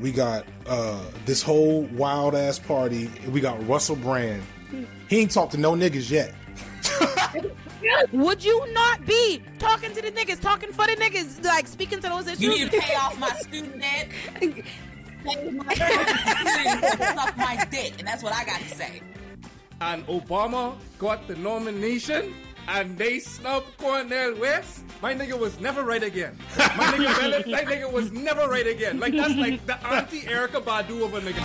We got this whole wild ass party. We got Russell Brand. He ain't talked to no niggas yet. Would you not be talking to the niggas, talking for the niggas, like speaking to those issues? You need to pay off my student debt. Suck my dick, and that's what I got to say. And Obama got the nomination, and they snubbed Cornel West. My nigga was never right again. My nigga, that nigga was never right again. Like, that's like the Auntie Erica Badu of a nigga.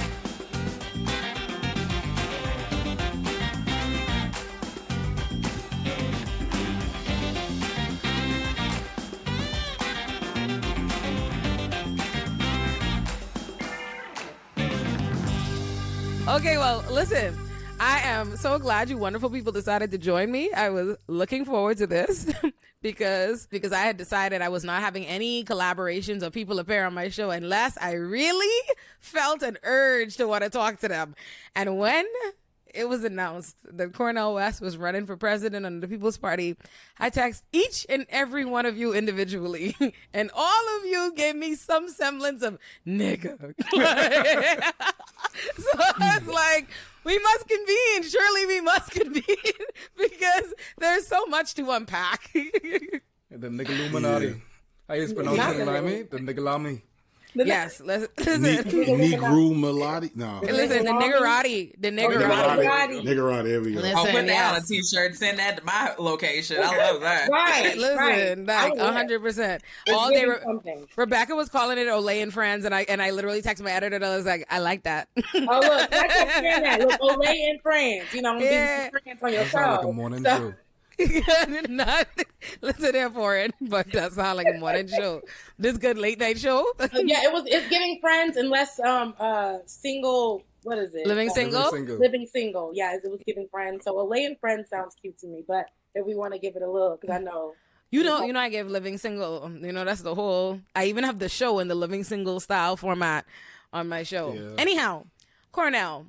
Okay, well, listen, I am so glad you wonderful people decided to join me. I was looking forward to this because I had decided I was not having any collaborations or people appear on my show unless I really felt an urge to want to talk to them. And when it was announced that Cornel West was running for president under the People's Party, I text each and every one of you individually, and all of you gave me some semblance of nigga. So I was like, we must convene. Surely we must convene because there's so much to unpack. The Niggaluminati. How you pronounce it, Lamy? The Niggalami. Yes, listen. Negru Melati. No. Listen, the Niggerati. The Niggerati. Niggerati, there we go. Listen, I'll put that on a t-shirt, send that to my location. I love that. Right, listen, right. Like 100%. All day, Rebecca was calling it Olay and Friends, and I literally texted my editor, and I was like, I like that. Oh, look, I kept hearing that. Look, Olay and Friends. You know, I'm being friends on your show. Good morning, too. Not listen there for it, but that sounds like a morning show. This good late night show. Yeah, it's giving friends unless single. What is it? Living single. Living single. Yeah, it was giving friends. So Olay and Friends sounds cute to me, but if we want to give it a look, because I know. You know, I gave Living Single. You know, that's the whole. I even have the show in the Living Single style format on my show. Yeah. Anyhow, Cornel.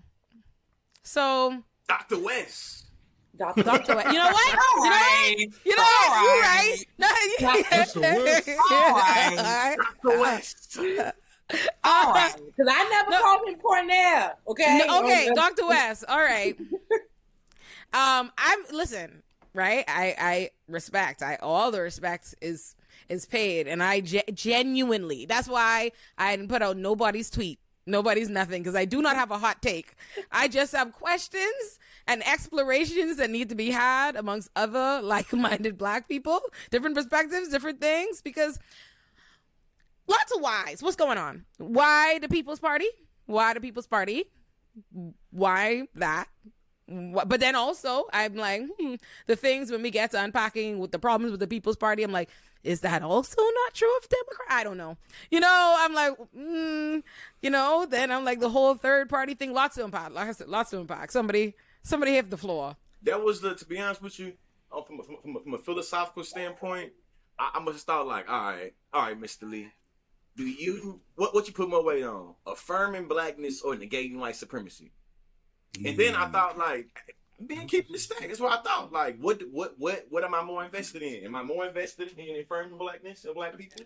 So. Dr. West. Dr. West. You know what? You're right. Dr. West. All right. Because I never called him Cornel. Okay. No, okay. Dr. West. All right. Listen, right? I respect. All the respect is paid. And I genuinely, that's why I didn't put out nobody's tweet. Nobody's nothing, because I do not have a hot take. I just have questions and explorations that need to be had amongst other like-minded Black people. Different perspectives, different things, because lots of whys. What's going on? Why the People's Party? Why the People's Party? Why that? But then also, I'm like, the things when we get to unpacking with the problems with the People's Party, I'm like, is that also not true of Democrats? I don't know. You know, I'm like, then I'm like the whole third party thing, lots to unpack. Lots to unpack. Somebody hit the floor. That was to be honest with you, from a philosophical standpoint, I'm going to start like, all right, Mr. Lee, do you, what you put more weight on? Affirming Blackness or negating white supremacy? Yeah. And then I thought like, being keeping the stack. That's what I thought. Like, what am I more invested in? Am I more invested in affirming Blackness of Black people,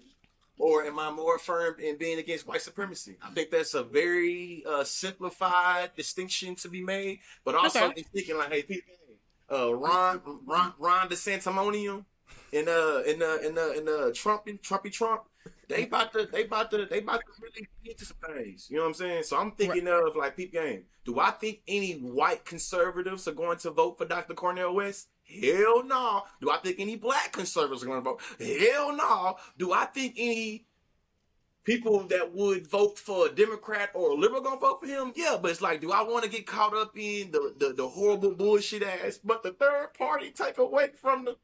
or am I more affirmed in being against white supremacy? I think that's a very simplified distinction to be made. But also, I'm thinking like, hey, people, Ron DeSantis in the Trumpy Trump. They about to really get to some things. You know what I'm saying? So I'm thinking of like peep game. Do I think any white conservatives are going to vote for Dr. Cornel West? Hell no. Do I think any Black conservatives are going to vote? Hell no. Do I think any people that would vote for a Democrat or a liberal gonna vote for him? Yeah, but it's like, do I want to get caught up in the horrible bullshit ass? But the third party take away from the.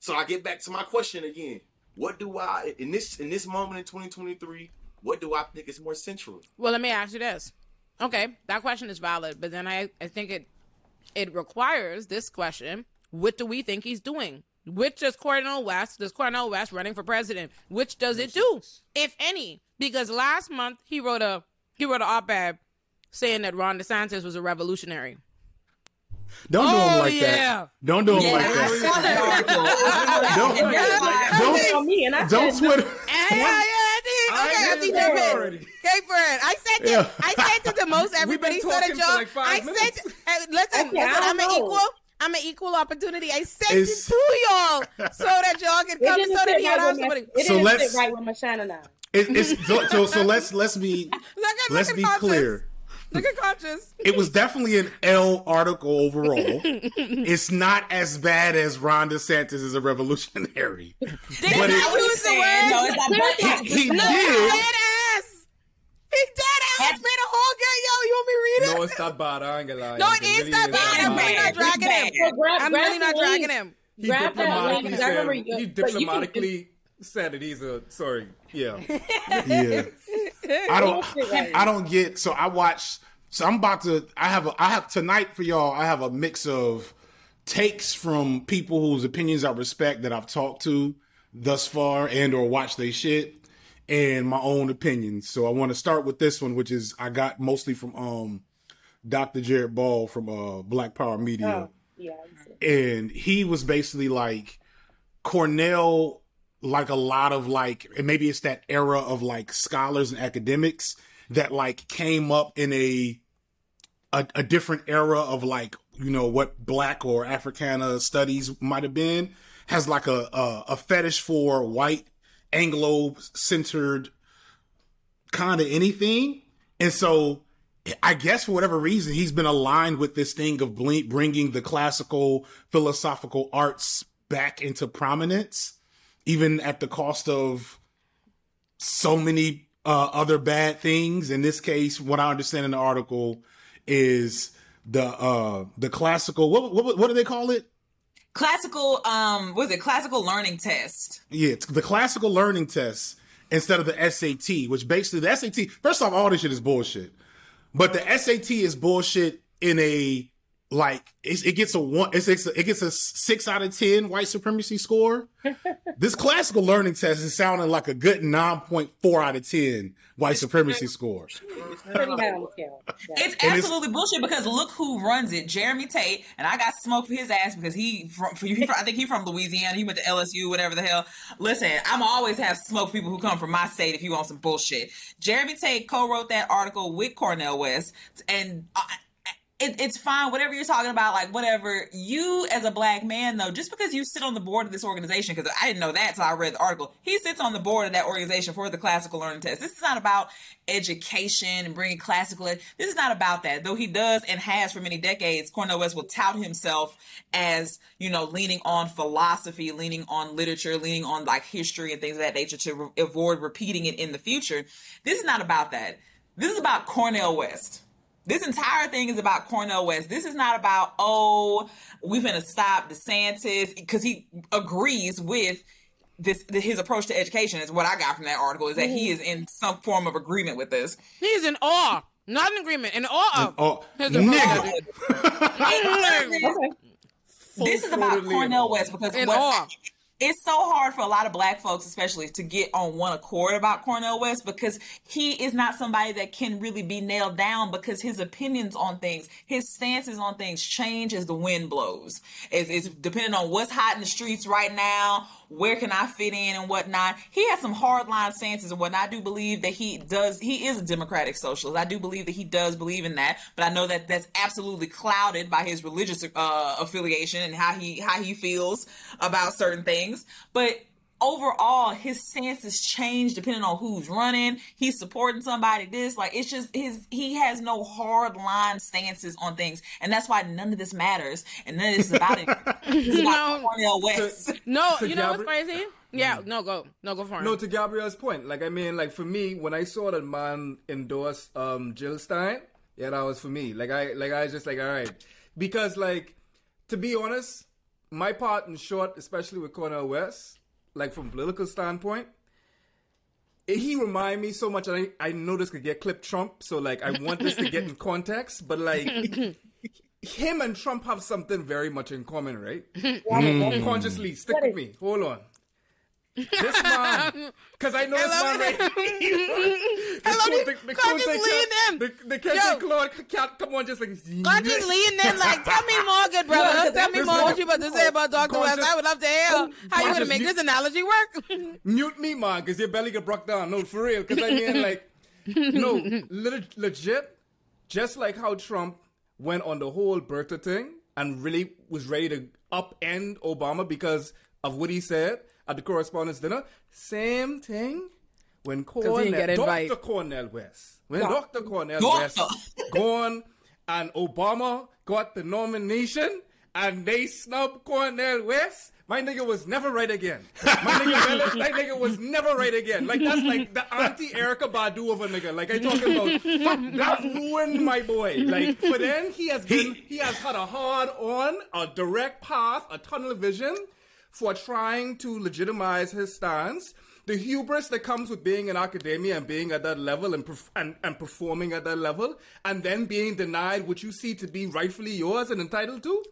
So I get back to my question again. What do I, in this moment in 2023, what do I think is more central? Well, let me ask you this. Okay, that question is valid, but then I think it requires this question. What do we think he's doing? Which does Cornel West, running for president, which does it do, if any? Because last month he wrote an op-ed saying that Ron DeSantis was a revolutionary. Don't do him like that. Don't do him like that. Don't Twitter. Okay, Stupid. K-Bird, I said that. Yeah. I said that the most everybody said a joke. Like listen, okay, I'm an equal opportunity. I sent it to y'all so that y'all can come, so that y'all have somebody. It so didn't sit right with Mashana now. Let's be clear. Look at Conscious. It was definitely an L article overall. It's not as bad as Ron DeSantis is a revolutionary. Did not lose the word? No, it's not about that. He did. He dead ass made a whole good you want me to read it? No, it's not bad. I ain't gonna lie. No, it is not bad. I'm really not dragging him. I'm really not dragging him. He diplomatically said it. He's a sorry. Yeah. Yeah. I don't get, so I watch, so I'm about to, I have tonight for y'all, I have a mix of takes from people whose opinions I respect that I've talked to thus far and or watched they shit and my own opinions. So I want to start with this one, which is I got mostly from Dr. Jared Ball from Black Power Media. Oh, yeah. And he was basically like, Cornell, like a lot of like, and maybe it's that era of like scholars and academics that like came up in a different era of like, you know, what Black or Africana studies might have been, has like a fetish for white Anglo-centered kind of anything. And so I guess for whatever reason, he's been aligned with this thing of bringing the classical philosophical arts back into prominence, even at the cost of so many other bad things. In this case, what I understand in the article is the classical, what do they call it? Classical, Classical Learning Test. Yeah, it's the Classical Learning Test instead of the SAT, which basically the SAT, first off, all this shit is bullshit. But the SAT is bullshit in a, like, it gets a 6 out of 10 white supremacy score. This Classical Learning Test is sounding like a good 9.4 out of 10 white supremacy score. It's absolutely bullshit because look who runs it, Jeremy Tate, and I got smoke for his ass because I think he's from Louisiana. He went to LSU, whatever the hell. Listen, I'm always have smoke for people who come from my state. If you want some bullshit, Jeremy Tate co-wrote that article with Cornel West, and It's fine, whatever you're talking about, like whatever. You as a Black man, though, just because you sit on the board of this organization, because I didn't know that until I read the article, he sits on the board of that organization for the Classical Learning Test. This is not about education and bringing classical in. This is not about that, though he does and has for many decades. Cornel West will tout himself as, you know, leaning on philosophy, leaning on literature, leaning on like history and things of that nature to avoid repeating it in the future. This is not about that. This is about Cornel West. This entire thing is about Cornel West. This is not about, oh, we're going to stop DeSantis, because he agrees with his approach to education is what I got from that article, is that he is in some form of agreement with this. He is in awe, not in agreement, in awe of his nigga. This is about Cornel West because it's so hard for a lot of Black folks, especially, to get on one accord about Cornel West because he is not somebody that can really be nailed down because his opinions on things, his stances on things change as the wind blows. It's depending on what's hot in the streets right now, where can I fit in and whatnot. He has some hardline stances and whatnot. I do believe that he is a democratic socialist. I do believe that he does believe in that, but I know that that's absolutely clouded by his religious affiliation and how he feels about certain things. But overall, his stances change depending on who's running. He's supporting somebody. This, like, it's just he has no hard line stances on things, and that's why none of this matters. And none of this is about it. It's about Cornel West. What's crazy? Yeah, go for it. No, to Gabrielle's point, like, I mean, like, for me, when I saw that man endorse Jill Stein, yeah, that was for me. Like I was just like, all right, because like, to be honest, my part in short, especially with Cornel West, like from a political standpoint, he reminded me so much, and I know this could get clipped Trump, so like I want this to get in context, but like him and Trump have something very much in common, right? Consciously, stick with me. Hold on. This mom, because I know this mom right here. Come on, just like Conscious Lee and them. Like, tell me more, good brother. Tell me more what you about to say about Dr. West. I would love to hear how you gonna make this analogy work. Mute me, mom, because your belly get broke down. No, for real. Because I mean, like, no, legit. Just like how Trump went on the whole birther thing and really was ready to upend Obama because of what he said at the correspondence dinner. Same thing when Dr. Cornel West gone and Obama got the nomination and they snubbed Cornel West. My nigga was never right again. Like, that's like the Auntie Erica Badu of a nigga. Like, I talking about, that ruined my boy. Like, but then he has had a hard on, a direct path, a tunnel vision for trying to legitimize his stance. The hubris that comes with being in academia and being at that level and performing at that level and then being denied what you see to be rightfully yours and entitled to.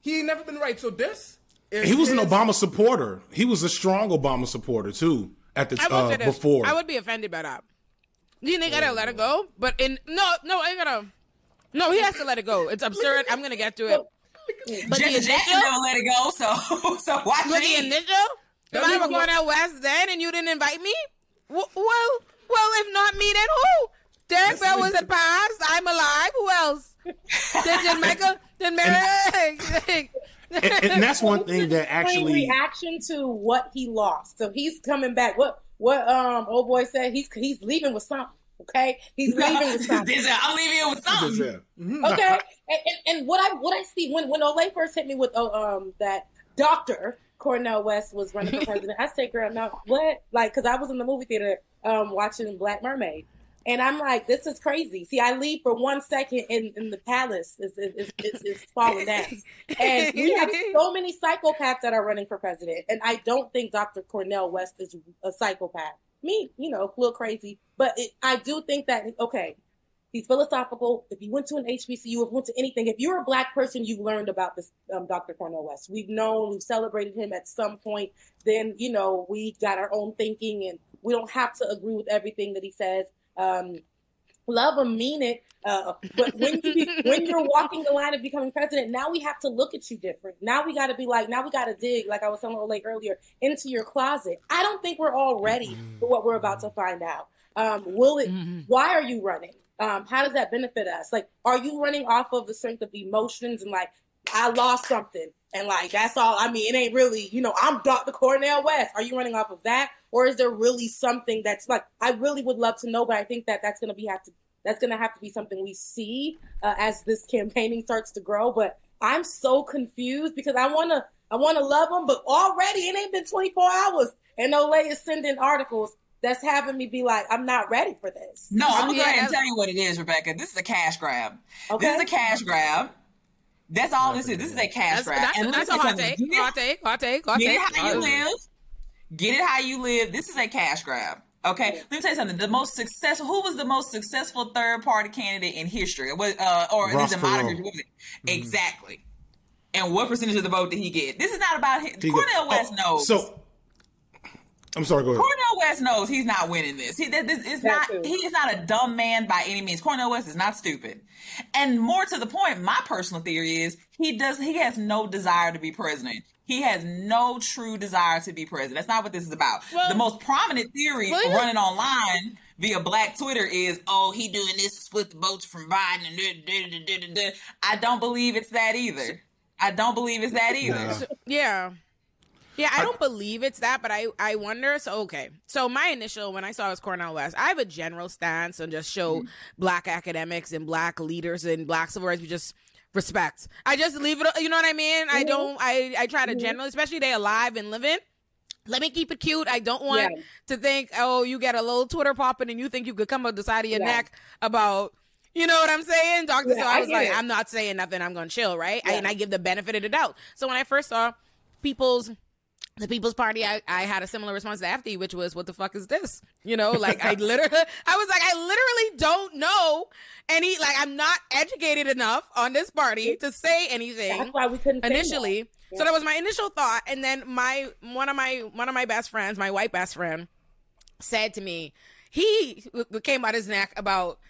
He ain't never been right. So this... He was an Obama supporter. He was a strong Obama supporter, too, at the before. I would be offended by that. You ain't got to let it go. But he has to let it go. It's absurd. I'm going to get to it. But Jesse Jackson don't let it go, so why not? But the initial? If I were going out west then and you didn't invite me? Well, if not me, then who? Derek Bell was in past. I'm alive. Who else? Did Michael? Did Mary? And that's one thing that actually reaction to what he lost. So he's coming back. What old boy said he's leaving with something. Okay, he's leaving with something. I'm leaving with something. Okay, and what I see when Olay first hit me with that Dr. Cornel West was running for president, I said, "Girl, no, what?" Like, because I was in the movie theater watching Black Mermaid. And I'm like, this is crazy. See, I leave for 1 second and the palace is falling down. And we have so many psychopaths that are running for president. And I don't think Dr. Cornel West is a psychopath. Me, a little crazy. But I do think that, okay, he's philosophical. If you went to an HBCU, if you went to anything, if you're a Black person, you've learned about this Dr. Cornel West. We've celebrated him at some point. Then, we got our own thinking and we don't have to agree with everything that he says. Love him, mean it. But when you're walking the line of becoming president, now we have to look at you different. Now we got to be like, now we got to dig, like I was telling Olay earlier, into your closet. I don't think we're all ready for what we're about to find out. Why are you running? How does that benefit us? Like, are you running off of the strength of emotions and like, I lost something and like, that's all. I mean, it ain't really, I'm Dr. Cornel West. Are you running off of that? Or is there really something that's like, I really would love to know, but I think that's going to have to be something we see as this campaigning starts to grow. But I'm so confused because I want to love them, but already it ain't been 24 hours and Olay is sending articles that's having me be like, I'm not ready for this. No, I'm going to go ahead and tell you what it is, Rebecca. This is a cash grab. Okay. That's all this is. This is a cash grab. That's a hot take. Get it how you live. This is a cash grab. Okay, yeah. Let me tell you something. Who was the most successful third party candidate in history? It was, or Russell. At least in modern history. Mm-hmm. Exactly. And what percentage of the vote did he get? This is not about him. Cornel West knows. So I'm sorry. Go ahead. Cornel West knows he's not winning this. He is not a dumb man by any means. Cornel West is not stupid. And more to the point, my personal theory is he has no desire to be president. He has no true desire to be president. That's not what this is about. Well, the most prominent theory running online via Black Twitter is, oh, he doing this to split the votes from Biden. I don't believe it's that either. Yeah. Yeah, I don't believe it's that, but I wonder. So, okay. So my initial, when I saw it was Cornel West, I have a general stance and just show Black academics and Black leaders and Black civil rights. We just... respect. I just leave it, you know what I mean? I don't, I try to generally, especially they alive and living. Let me keep it cute. I don't want to think, oh, you got a little Twitter popping and you think you could come up the side of your neck about, you know what I'm saying? Doctor, so I was like, I'm not saying nothing. I'm going to chill, right? Yeah. And I give the benefit of the doubt. So when I first saw People's The People's Party, I had a similar response to AFD, which was, what the fuck is this? You know, like, I literally don't know any, like, I'm not educated enough on this party to say anything. That's why we couldn't initially. Yeah. So that was my initial thought. And then one of my best friends, my white best friend, said to me, he came out his neck about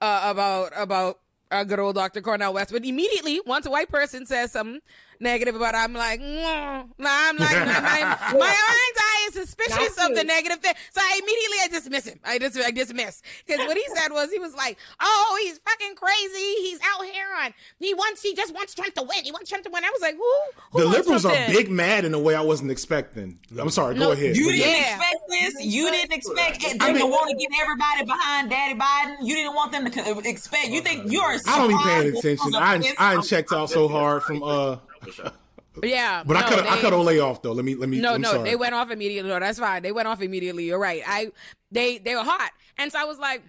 good old Dr. Cornel West. But immediately, once a white person says something negative about it, my anxiety is suspicious of the negative thing. So I immediately dismiss him. I dismiss. Because what he said was, he was like, oh, he's fucking crazy. He's out here on, he just wants Trump to win. He wants Trump to win. I was like, who the liberals are then? Big mad in a way I wasn't expecting. I'm sorry, go ahead. You didn't expect this. You didn't expect it. They don't want to get everybody behind Daddy Biden. You didn't want them to expect. You think you're a surprise. I don't be paying attention. I checked out so hard from yeah, but no, I cut Olay off though. Let me. They went off immediately. No, that's fine. They went off immediately. You're right. They were hot, and so I was like,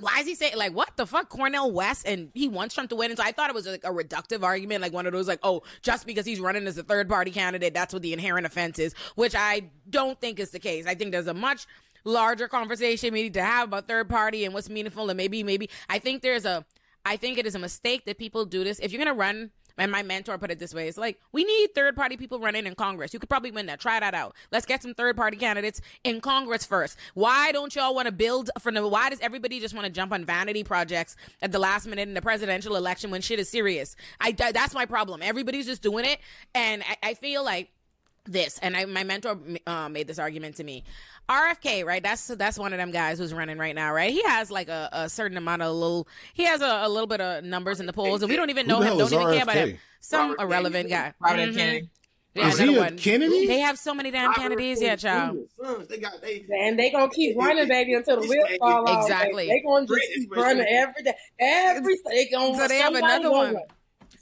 why is he saying, like, what the fuck, Cornel West, and he wants Trump to win? And so I thought it was like a reductive argument, like one of those, like, oh, just because he's running as a third party candidate, that's what the inherent offense is, which I don't think is the case. I think there's a much larger conversation we need to have about third party and what's meaningful, and maybe I think it is a mistake that people do this. If you're gonna run. And my mentor put it this way. It's like, we need third-party people running in Congress. You could probably win that. Try that out. Let's get some third-party candidates in Congress first. Why don't y'all want to build from the... Why does everybody just want to jump on vanity projects at the last minute in the presidential election when shit is serious? That's my problem. Everybody's just doing it. And I feel like this. And my mentor made this argument to me. RFK, right? That's one of them guys who's running right now, right? He has like a certain amount of little... He has a little bit of numbers in the polls, and we don't even know him. Don't even RFK? Care about him. Some Robert irrelevant Kennedy. Guy. Robert mm-hmm. Kennedy. Yeah, is he a Kennedy? They have so many damn Robert Kennedys, yeah, child. And they gonna keep running, baby, until the wheels fall off. Exactly. They gonna just keep running every day. So they have another one.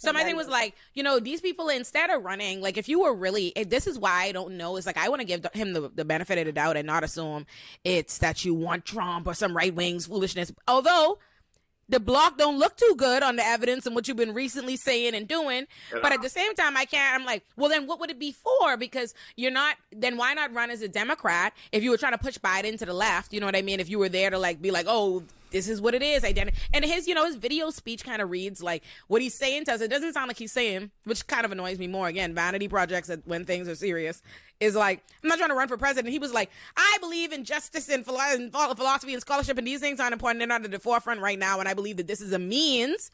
Somebody was like, you know, these people, instead of running, like, if you were really, this is why I don't know. It's like, I want to give him the benefit of the doubt and not assume it's that you want Trump or some right-wing foolishness. Although the block don't look too good on the evidence and what you've been recently saying and doing. But at the same time, I'm like, well, then what would it be for? Because you're not, then why not run as a Democrat if you were trying to push Biden to the left? You know what I mean? If you were there to, like, be like, oh, this is what it is, identity. And his, you know, his video speech kind of reads like what he's saying to us. It doesn't sound like he's saying, which kind of annoys me more. Again, vanity projects when things are serious is like, I'm not trying to run for president. He was like, I believe in justice and philosophy and scholarship, and these things aren't important. They're not at the forefront right now. And I believe that this is a means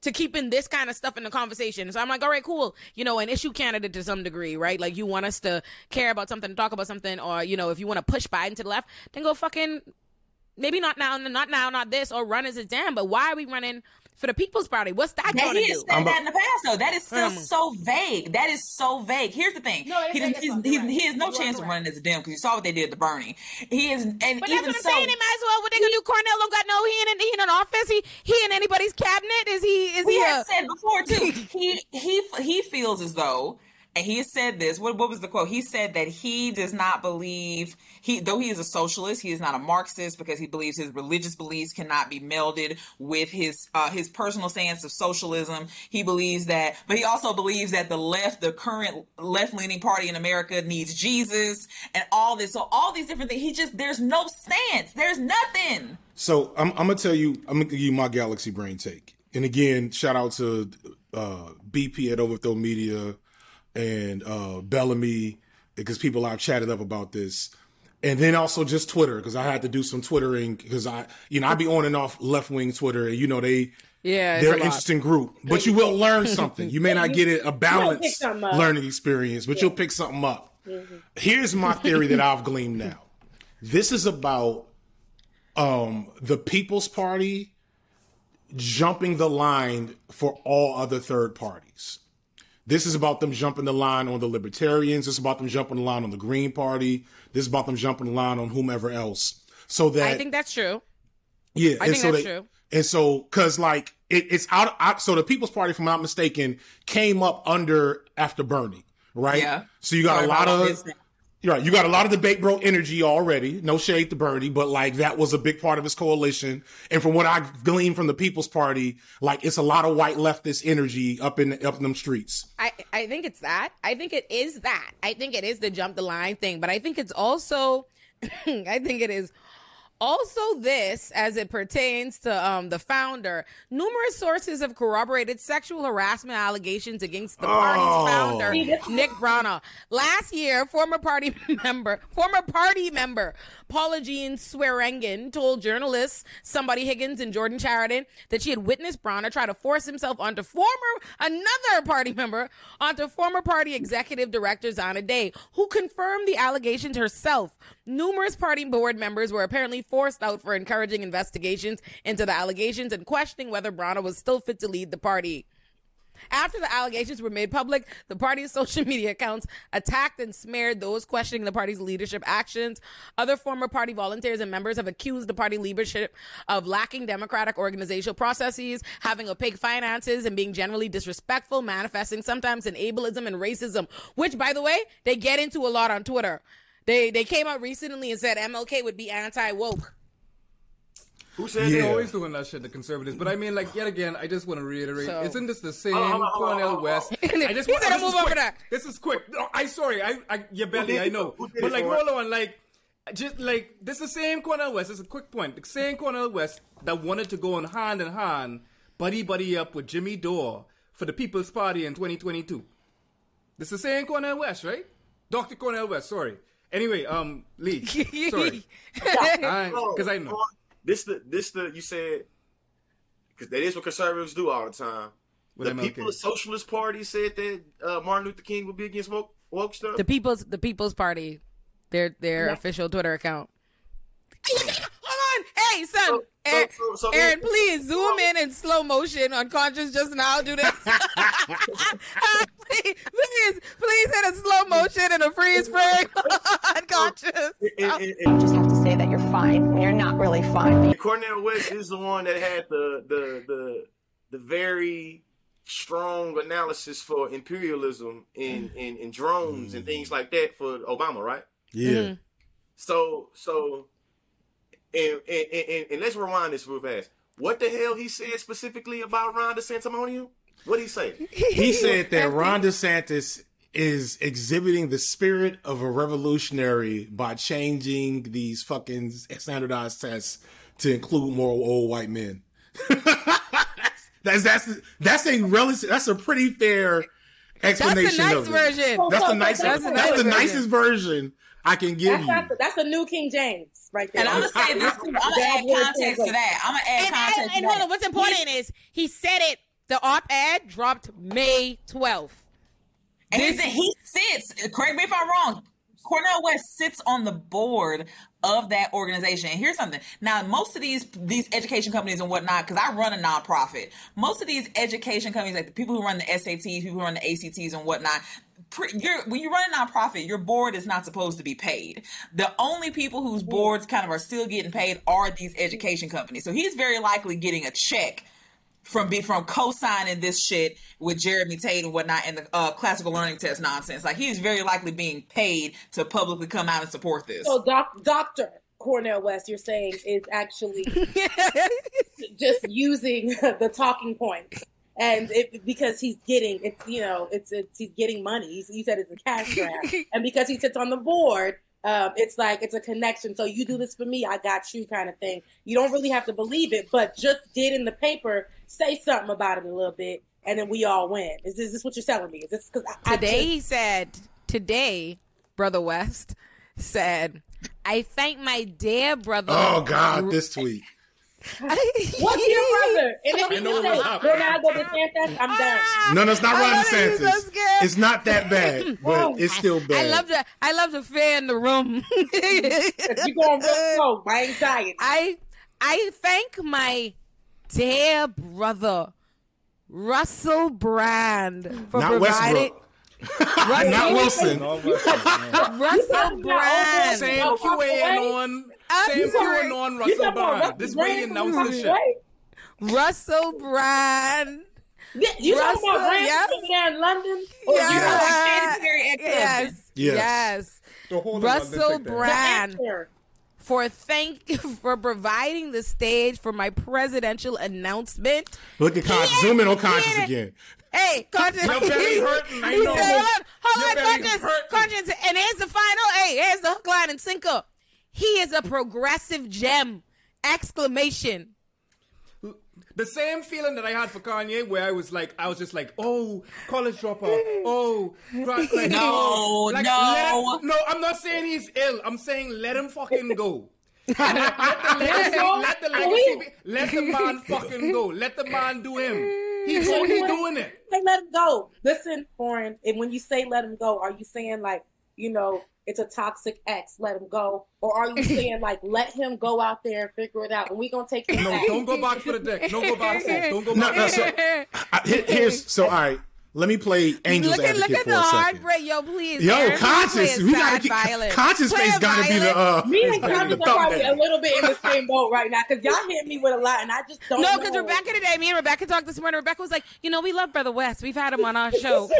to keeping this kind of stuff in the conversation. So I'm like, all right, cool. You know, an issue candidate to some degree, right? Like, you want us to care about something, talk about something, or, you know, if you want to push Biden to the left, then go fucking... Maybe not now, not this, or run as a damn, but why are we running for the People's Party? What's that going to do? He has said that in the past, though. That is still so vague. That is so vague. Here's the thing. No, he has no chance of running as a damn, because you saw what they did to Bernie. He is, and but even that's what I'm saying. They might as well. What they going to do? Cornel don't got no. He in an office. He in anybody's cabinet. Said before, too. he feels as though... And he said this, what was the quote? He said that he does not believe, though he is a socialist, he is not a Marxist, because he believes his religious beliefs cannot be melded with his personal stance of socialism. He believes that, but he also believes that the left, the current left-leaning party in America, needs Jesus and all this. So all these different things, there's no stance. There's nothing. So I'm going to tell you, I'm going to give you my galaxy brain take. And again, shout out to BP at Overthrow Media, and Bellamy, because people I've chatted up about this. And then also just Twitter, because I had to do some Twittering, because I'd be on and off left-wing Twitter, and, you know, they're an interesting group. But you will learn something. You may not get a balanced learning experience, but you'll pick something up. Mm-hmm. Here's my theory that I've gleaned now. This is about the People's Party jumping the line for all other third parties. This is about them jumping the line on the Libertarians. This is about them jumping the line on the Green Party. This is about them jumping the line on whomever else. So that I think that's true. Yeah, I think that's true. And so, because like it's out. So the People's Party, if I'm not mistaken, came up after Bernie, right? Yeah. So you got a lot of You're right. You got a lot of debate bro energy already. No shade to Bernie, but like that was a big part of his coalition. And from what I gleaned from the People's Party, like it's a lot of white leftist energy up in them streets. I think it's that. I think it is that. I think it is the jump the line thing, but I think it's also, I think it is also this as it pertains to the founder. Numerous sources have corroborated sexual harassment allegations against the party's founder, Nick Bronner. Last year, former party member Paula Jean Swearingen told journalists Somebody Higgins and Jordan Chariton that she had witnessed Bronner try to force himself onto former party executive director Zana Day, who confirmed the allegations herself. Numerous party board members were apparently forced out for encouraging investigations into the allegations and questioning whether Bronner was still fit to lead the party. After the allegations were made public, the party's social media accounts attacked and smeared those questioning the party's leadership actions. Other former party volunteers and members have accused the party leadership of lacking democratic organizational processes, having opaque finances, and being generally disrespectful, manifesting sometimes in ableism and racism, which, by the way, they get into a lot on Twitter. They came out recently and said MLK would be anti-woke. Who said they're always doing that shit, the conservatives? But I mean, like, yet again, I just want to reiterate, isn't this the same Cornel West? I just want to move over that. This is quick. No, I'm sorry. Your belly, I know. But like, hold on, like, just like, this is the same Cornel West. This is a quick point. The same Cornel West that wanted to go on hand in hand, buddy up with Jimmy Dore for the People's Party in 2022. This is the same Cornel West, right? Dr. Cornel West, sorry. Anyway, Lee, sorry. Because I know. This you said, because that is what conservatives do all the time. With the MLK. People's Socialist Party said that Martin Luther King would be against woke stuff. The People's Party, their official Twitter account. Hold on, hey son, Aaron, please zoom in slow motion on Conscious just now. Do this. please hit a slow motion and a freeze frame on Conscious. You just have to say that you're fine when you're not really fine. Cornel West is the one that had the very strong analysis for imperialism and drones and things like that for Obama, right? Yeah. Mm-hmm. So. And let's rewind this real fast. What the hell he said specifically about Ron DeSantis? What did he say? He said that Ron DeSantis is exhibiting the spirit of a revolutionary by changing these fucking standardized tests to include more old white men. That's a pretty fair explanation. That's the nice version. That's the nicest version I can give you. That's the new King James right there. And I'm going to say this. I'm going to add context to that. And hold on, what's important is he said it. The op-ed dropped May 12th. And he sits, correct me if I'm wrong, Cornel West sits on the board of that organization. And here's something. Now, most of these education companies and whatnot, because I run a nonprofit, most of these education companies, like the people who run the SATs, people who run the ACTs and whatnot, when you run a nonprofit, your board is not supposed to be paid. The only people whose boards kind of are still getting paid are these education companies. So he's very likely getting a check from co-signing this shit with Jeremy Tate and whatnot and the classical learning test nonsense. Like, he's very likely being paid to publicly come out and support this. So Dr. Cornel West, you're saying, is actually just using the talking points. And because he's getting, he's getting money. He said it's a cash grab, and because he sits on the board, it's like it's a connection. So you do this for me, I got you, kind of thing. You don't really have to believe it, but just get in the paper, say something about it a little bit, and then we all win. Is this what you're telling me? Is this because today, Brother West said, "I thank my dear brother." Oh God, this tweet. What's your brother? And if you know that Ronaldo DeSantis, I'm done. No, it's not Ron DeSantis. It's not that bad, but it's still bad. I love the fear in the room. You're going real slow. My anxiety. I thank my dear brother Russell Brand for providing. Not Wilson. Russell Brand. Sam QAnon on. Sam QAnon Russell Brand. This way you know some shit. Russell Brand. You talking about Brand in London? Yes. Yes. Russell Brand for providing the stage for my presidential announcement. Look at Conscious. Zoom in on Conscious again. Hey, Conscious. Your belly hurting. I know. Hold on, Conscious. Conscious. And here's the final. Hey, here's the hook, line, and sinker. He is a progressive gem. Exclamation. The same feeling that I had for Kanye, where I was just like, oh, college dropout, oh, like, no, I'm not saying he's ill. I'm saying let him fucking go. Let the man fucking go. Let the man do him. He's only doing it. Let him go. Listen, Lauren, and when you say let him go, are you saying like, you know, it's a toxic ex, let him go? Or are you saying, like, let him go out there and figure it out, and we're going to take him back? No, don't go back for the dick. Don't go back for sex. Don't go back for sex. All right, let me play Angel's Advocate for a second. Look at the heartbreak, yo, please. Yo, Conscious, we got to get, Conscious face got to be the me and Conscious are probably a little bit in the same boat right now, because y'all hit me with a lot, and I just don't know. No, because Rebecca today, me and Rebecca talked this morning, Rebecca was like, you know, we love Brother West. We've had him on our show.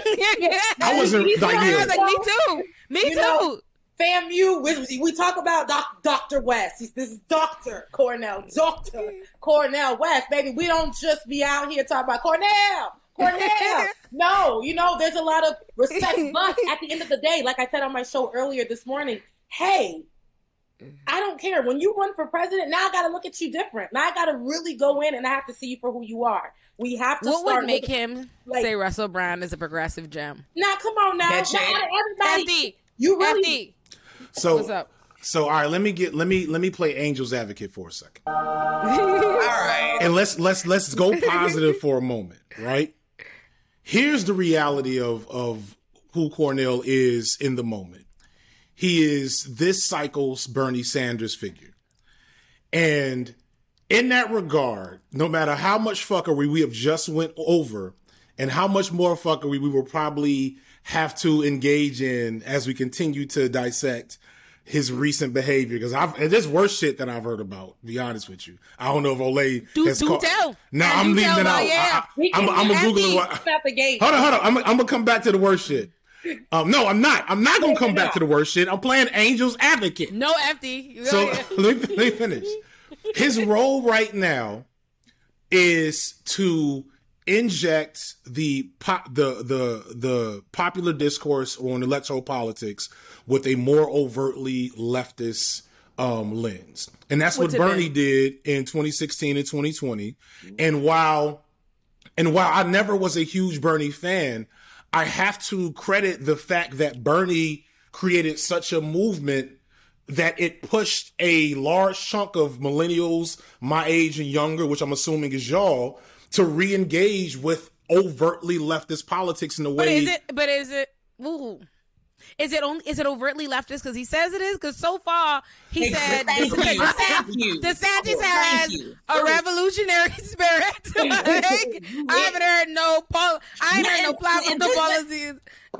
I wasn't like, I was like, me too. Know, fam, you, we talk about Dr. West. This is Dr. Cornel West, baby. We don't just be out here talking about Cornel. No, you know, there's a lot of respect. But at the end of the day, like I said on my show earlier this morning, hey, I don't care. When you run for president, now I got to look at you different. Now I got to really go in and I have to see you for who you are. We have to start. What would make him say Russell Brand is a progressive gem? Now, come on now. That's everybody. You really... So, what's up? So all right, let me play Angel's Advocate for a second. All right. And let's go positive for a moment, right? Here's the reality of who Cornel is in the moment. He is this cycle's Bernie Sanders figure. And in that regard, no matter how much fuckery we have just went over and how much more fuckery we will probably have to engage in as we continue to dissect his recent behavior, because there's worse shit that I've heard about, to be honest with you. I don't know if Olay has called. No, I'm leaving it out. Yeah. I'm going to Google it. Hold on. I'm going to come back to the worst shit. No, I'm not. I'm not going to come back to the worst shit. I'm playing Angel's Advocate. No, F.D. So let me finish. His role right now is to inject the popular discourse on electoral politics with a more overtly leftist lens, and that's what Bernie did in 2016 and 2020. And while I never was a huge Bernie fan, I have to credit the fact that Bernie created such a movement that it pushed a large chunk of millennials my age and younger, which I'm assuming is y'all, to re-engage with overtly leftist politics in a way. Is it overtly leftist because he says it is? Because so far he said DeSantis has a revolutionary spirit. I haven't heard no platform policies.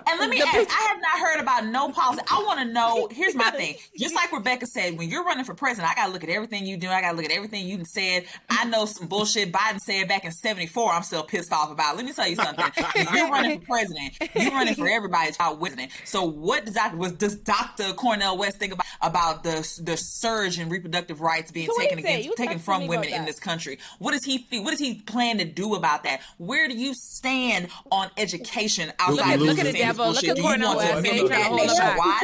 And let me ask, I have not heard about no policy. I want to know, here's my thing. Just like Rebecca said, when you're running for president, I got to look at everything you do. I got to look at everything you said. I know some bullshit Biden said back in 1974 I'm still pissed off about. Let me tell you something. If you're running for president, you're running for everybody child winning. So what does Dr. Cornel West think about the surge in reproductive rights being taken from women in this country? What does he plan to do about that? Where do you stand on education outside of the Look at Cornel West. Cornel West trying to stop us.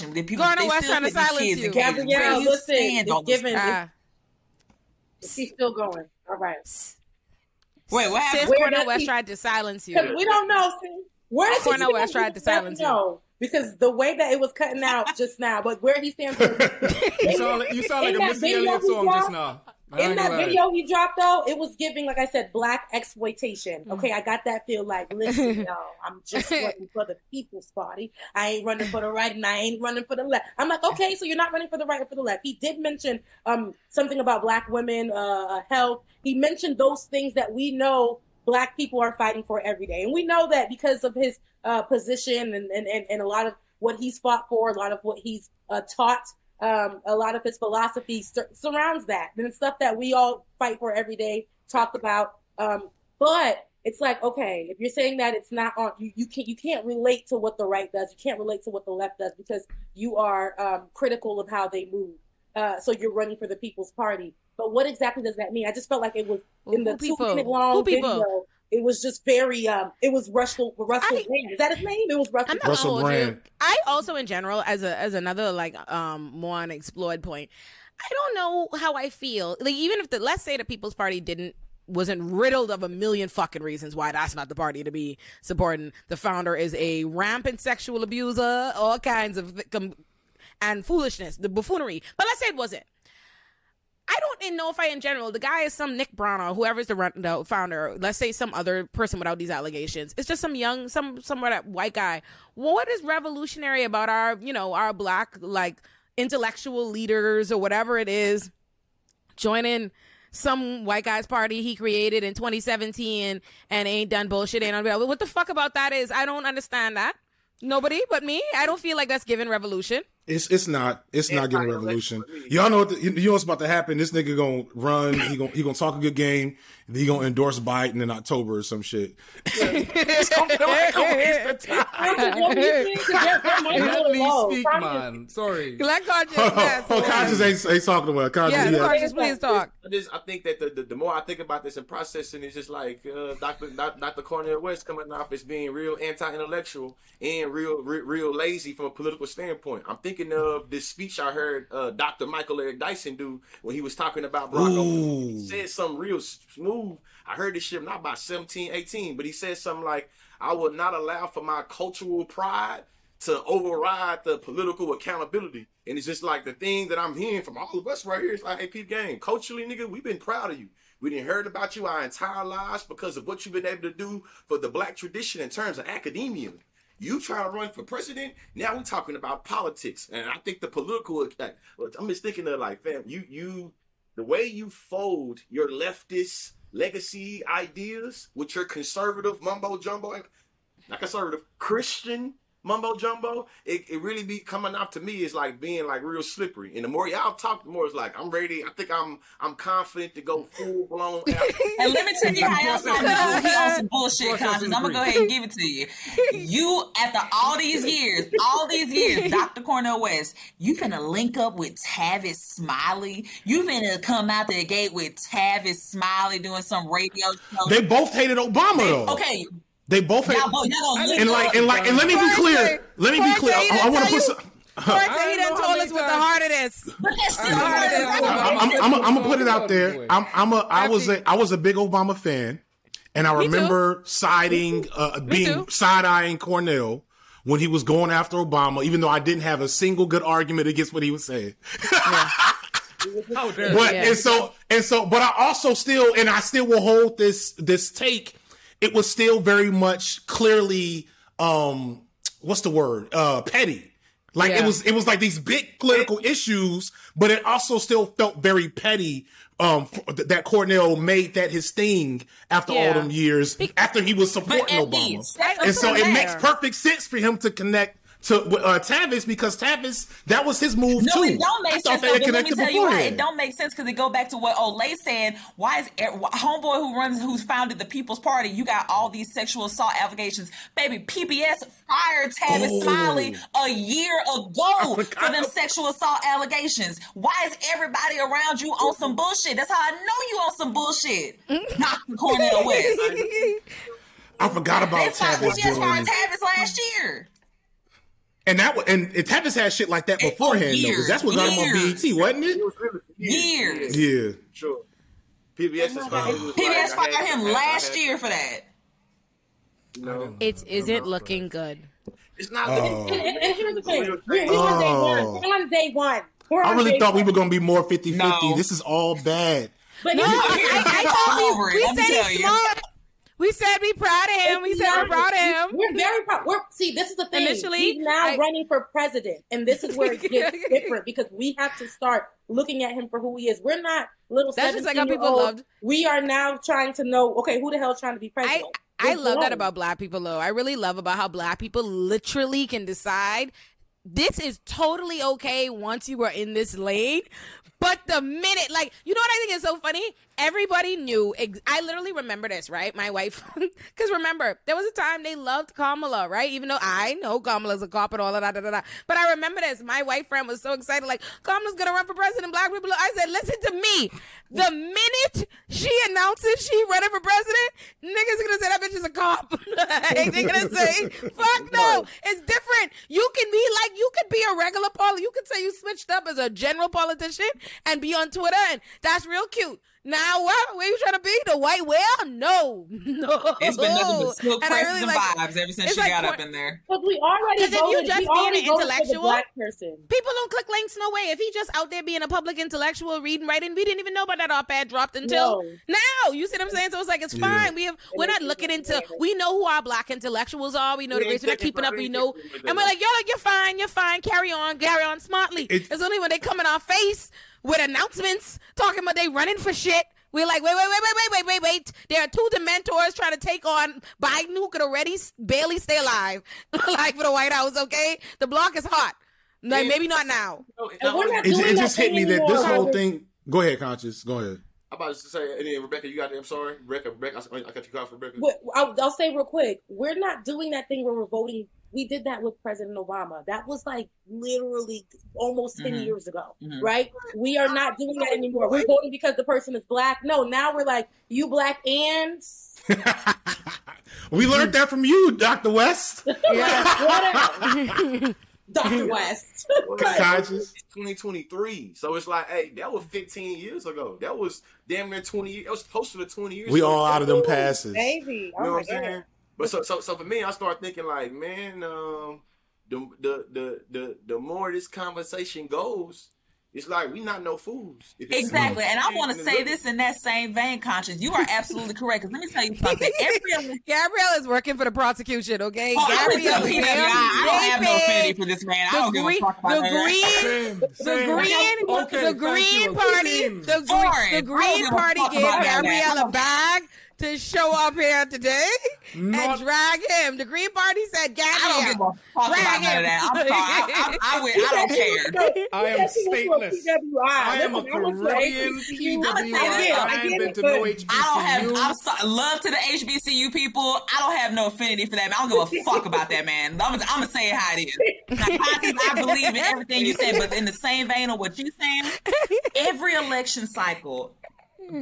Cornel West trying to silence you. Gabrielle, listen. She's still going. All right. Wait, what happened? Cornel West tried to silence you. We don't know. Where Cornel West tried to silence you. Because the way that it was cutting out just now, but where he stands. You sound like a Missy Elliott song just now. In that video he dropped, though, it was giving, like I said, black exploitation. Okay, I got that feel like, listen, no, I'm just running for the People's Party. I ain't running for the right and I ain't running for the left. I'm like, okay, so you're not running for the right or for the left. He did mention something about black women, health. He mentioned those things that we know black people are fighting for every day. And we know that because of his position and a lot of what he's fought for, a lot of what he's taught. A lot of his philosophy surrounds that. And it's stuff that we all fight for every day, talk about. But it's like, okay, if you're saying that it's not on, you can't relate to what the right does. You can't relate to what the left does because you are critical of how they move. So you're running for the People's Party. But what exactly does that mean? I just felt like it was in the 2-minute long video. It was just very, it was Russell Brand. Is that his name? It was Russell Brand. I also, in general, as another like more unexplored point, I don't know how I feel. Like, even if let's say the People's Party wasn't riddled of a million fucking reasons why that's not the party to be supporting. The founder is a rampant sexual abuser, all kinds of and foolishness, the buffoonery. But let's say it wasn't. I don't even know if in general, the guy is some Nick Bronner, whoever's the founder, let's say some other person without these allegations. It's just somewhere that white guy. Well, what is revolutionary about our, our black, like, intellectual leaders or whatever it is, joining some white guy's party he created in 2017 and ain't done bullshit, ain't unreal. What the fuck about that is, I don't understand that. Nobody but me. I don't feel like that's giving revolution. It's not giving revolution. Y'all know what's about to happen. This nigga gonna run. He gonna talk a good game. And he gonna endorse Biden in October or some shit. Sorry. Let Conscious. Oh, Conscious ain't talking about Conscious. Yeah, Conscious, please talk. I think that the more I think about this and processing, it's just like Dr. Cornel West coming off as being real anti-intellectual and real lazy from a political standpoint. I'm thinking of this speech I heard Dr. Michael Eric Dyson do when he was talking about Barack Obama. He said something real smooth. I heard this shit not about 17, 18, but he said something like, I will not allow for my cultural pride to override the political accountability. And it's just like the thing that I'm hearing from all of us right here. It's like, hey, peep gang, culturally, nigga, we've been proud of you. We didn't heard about you our entire lives because of what you've been able to do for the black tradition in terms of academia. You trying to run for president? Now we're talking about politics, and I think the political. Like, I'm just thinking of like, fam, the way you fold your leftist legacy ideas with your conservative mumbo jumbo, not conservative Christian mumbo jumbo. It really be coming off to me is like being like real slippery. And the more y'all talk, the more it's like I'm ready. I think I'm confident to go full blown. And let me tell you how y'all gonna do. He on some bullshit, Conscious. I'm gonna go ahead and give it to you. You after all these years, Dr. Cornel West, you finna link up with Tavis Smiley. You finna come out the gate with Tavis Smiley doing some radio show. They both hated Obama though. Okay. They both had, and let me be clear. I want to put some. He done told us what the heart of this. I'm gonna put it out there. I was a big Obama fan, and I remember side eyeing Cornel when he was going after Obama, even though I didn't have a single good argument against what he was saying. Yeah. But I also still will hold this take. It was still very much clearly, what's the word? Petty. Like it was like these big political issues, but it also still felt very petty. That Cornel made that his thing after all them years after he was supporting Obama, and so it makes perfect sense for him to connect to Tavis because Tavis, that was his move too. It don't make sense. It don't make sense because it go back to what Olay said. Why is homeboy who founded the People's Party? You got all these sexual assault allegations, baby. PBS fired Tavis Smiley a year ago for them sexual assault allegations. Why is everybody around you on some bullshit? That's how I know you on some bullshit. Not Cornel West. I forgot about Tavis. They fired Tavis last year. And Tavis had shit like that beforehand, though, because that's what got him on BET, wasn't it? Years. Yeah. Sure. PBS fired him last year for that. No. It isn't looking good. It's not looking good. And here's the thing. We're on day one. I really thought we were going to be more 50-50. No. This is all bad. But no, I told you. We said he's smart. We said we're proud of him. We're proud of him. We're very proud. See, this is the thing. Initially, he's now running for president, and this is where it gets different because we have to start looking at him for who he is. We're not little 17-year-olds. We are now trying to know, okay, who the hell is trying to be president? I love that about black people, though. I really love about how black people literally can decide this is totally okay once you are in this lane. But the minute, like, you know what I think is so funny? everybody knew. I literally remember this, right? My wife, because remember, there was a time they loved Kamala, right? Even though I know Kamala's a cop and all that, but I remember this. My wife friend was so excited, like, Kamala's going to run for president, black people. I said, listen to me. The minute she announces she running for president, niggas going to say that bitch is a cop. Like, they're going to say, fuck no, it's different. You could be a regular politician. You could say you switched up as a general politician and be on Twitter, and that's real cute. Now what? Where you trying to be? The white whale? No. It's been nothing but silk presses and vibes ever since she got up in there. Because we already voted. Because if you just being an intellectual, black person, people don't click links no way. If he just out there being a public intellectual, reading, writing, we didn't even know about that op-ed dropped until now. You see what I'm saying? So it's like, it's fine. We're not looking into. We know who our black intellectuals are. We know the race. We're not keeping up. We know, and we're like, y'all, like, you're fine. Carry on smartly. It's only when they come in our face with announcements talking about they running for shit. We're like, wait. There are two dementors trying to take on Biden, who could already barely stay alive, like, for the White House, okay? The block is hot. Like, maybe not now. It just hit me that this whole thing... Go ahead, Conscious. Go ahead. I'm about to say, Rebecca, you got it. I'm sorry. Rebecca, I got you caught for Rebecca. I'll say real quick, we're not doing that thing where we're voting. We did that with President Obama. That was like literally almost 10 years ago, right? We are not doing that anymore. We're voting because the person is black. No, now we're like, you black and... We learned that from you, Dr. West. Yeah. Dr. West. Conscious. 2023. So it's like, hey, that was 15 years ago. That was damn near 20 years. It was closer to 20 years ago. We all out of them passes. Baby. Oh, you know what I'm saying? But so for me, I start thinking like, man, the more this conversation goes, it's like we not no fools. Exactly, and I want to say this in that same vein, Conscious. You are absolutely correct. Because let me tell you something. Gabrielle is working for the prosecution. Okay, Gabrielle. I don't have no affinity for this man. The Green Party gave Gabrielle a bag to show up here today and drag him. The Green Party said, "Gabby, I don't give a fuck about none of that. I'm sorry. I don't care. I am stateless. I am a Korean PWI. I ain't been to no HBCU. Love to the HBCU people. I don't have no affinity for that. I don't give a fuck about that man. I'm gonna say it how it is. Now, I believe in everything you said, but in the same vein of what you're saying, every election cycle."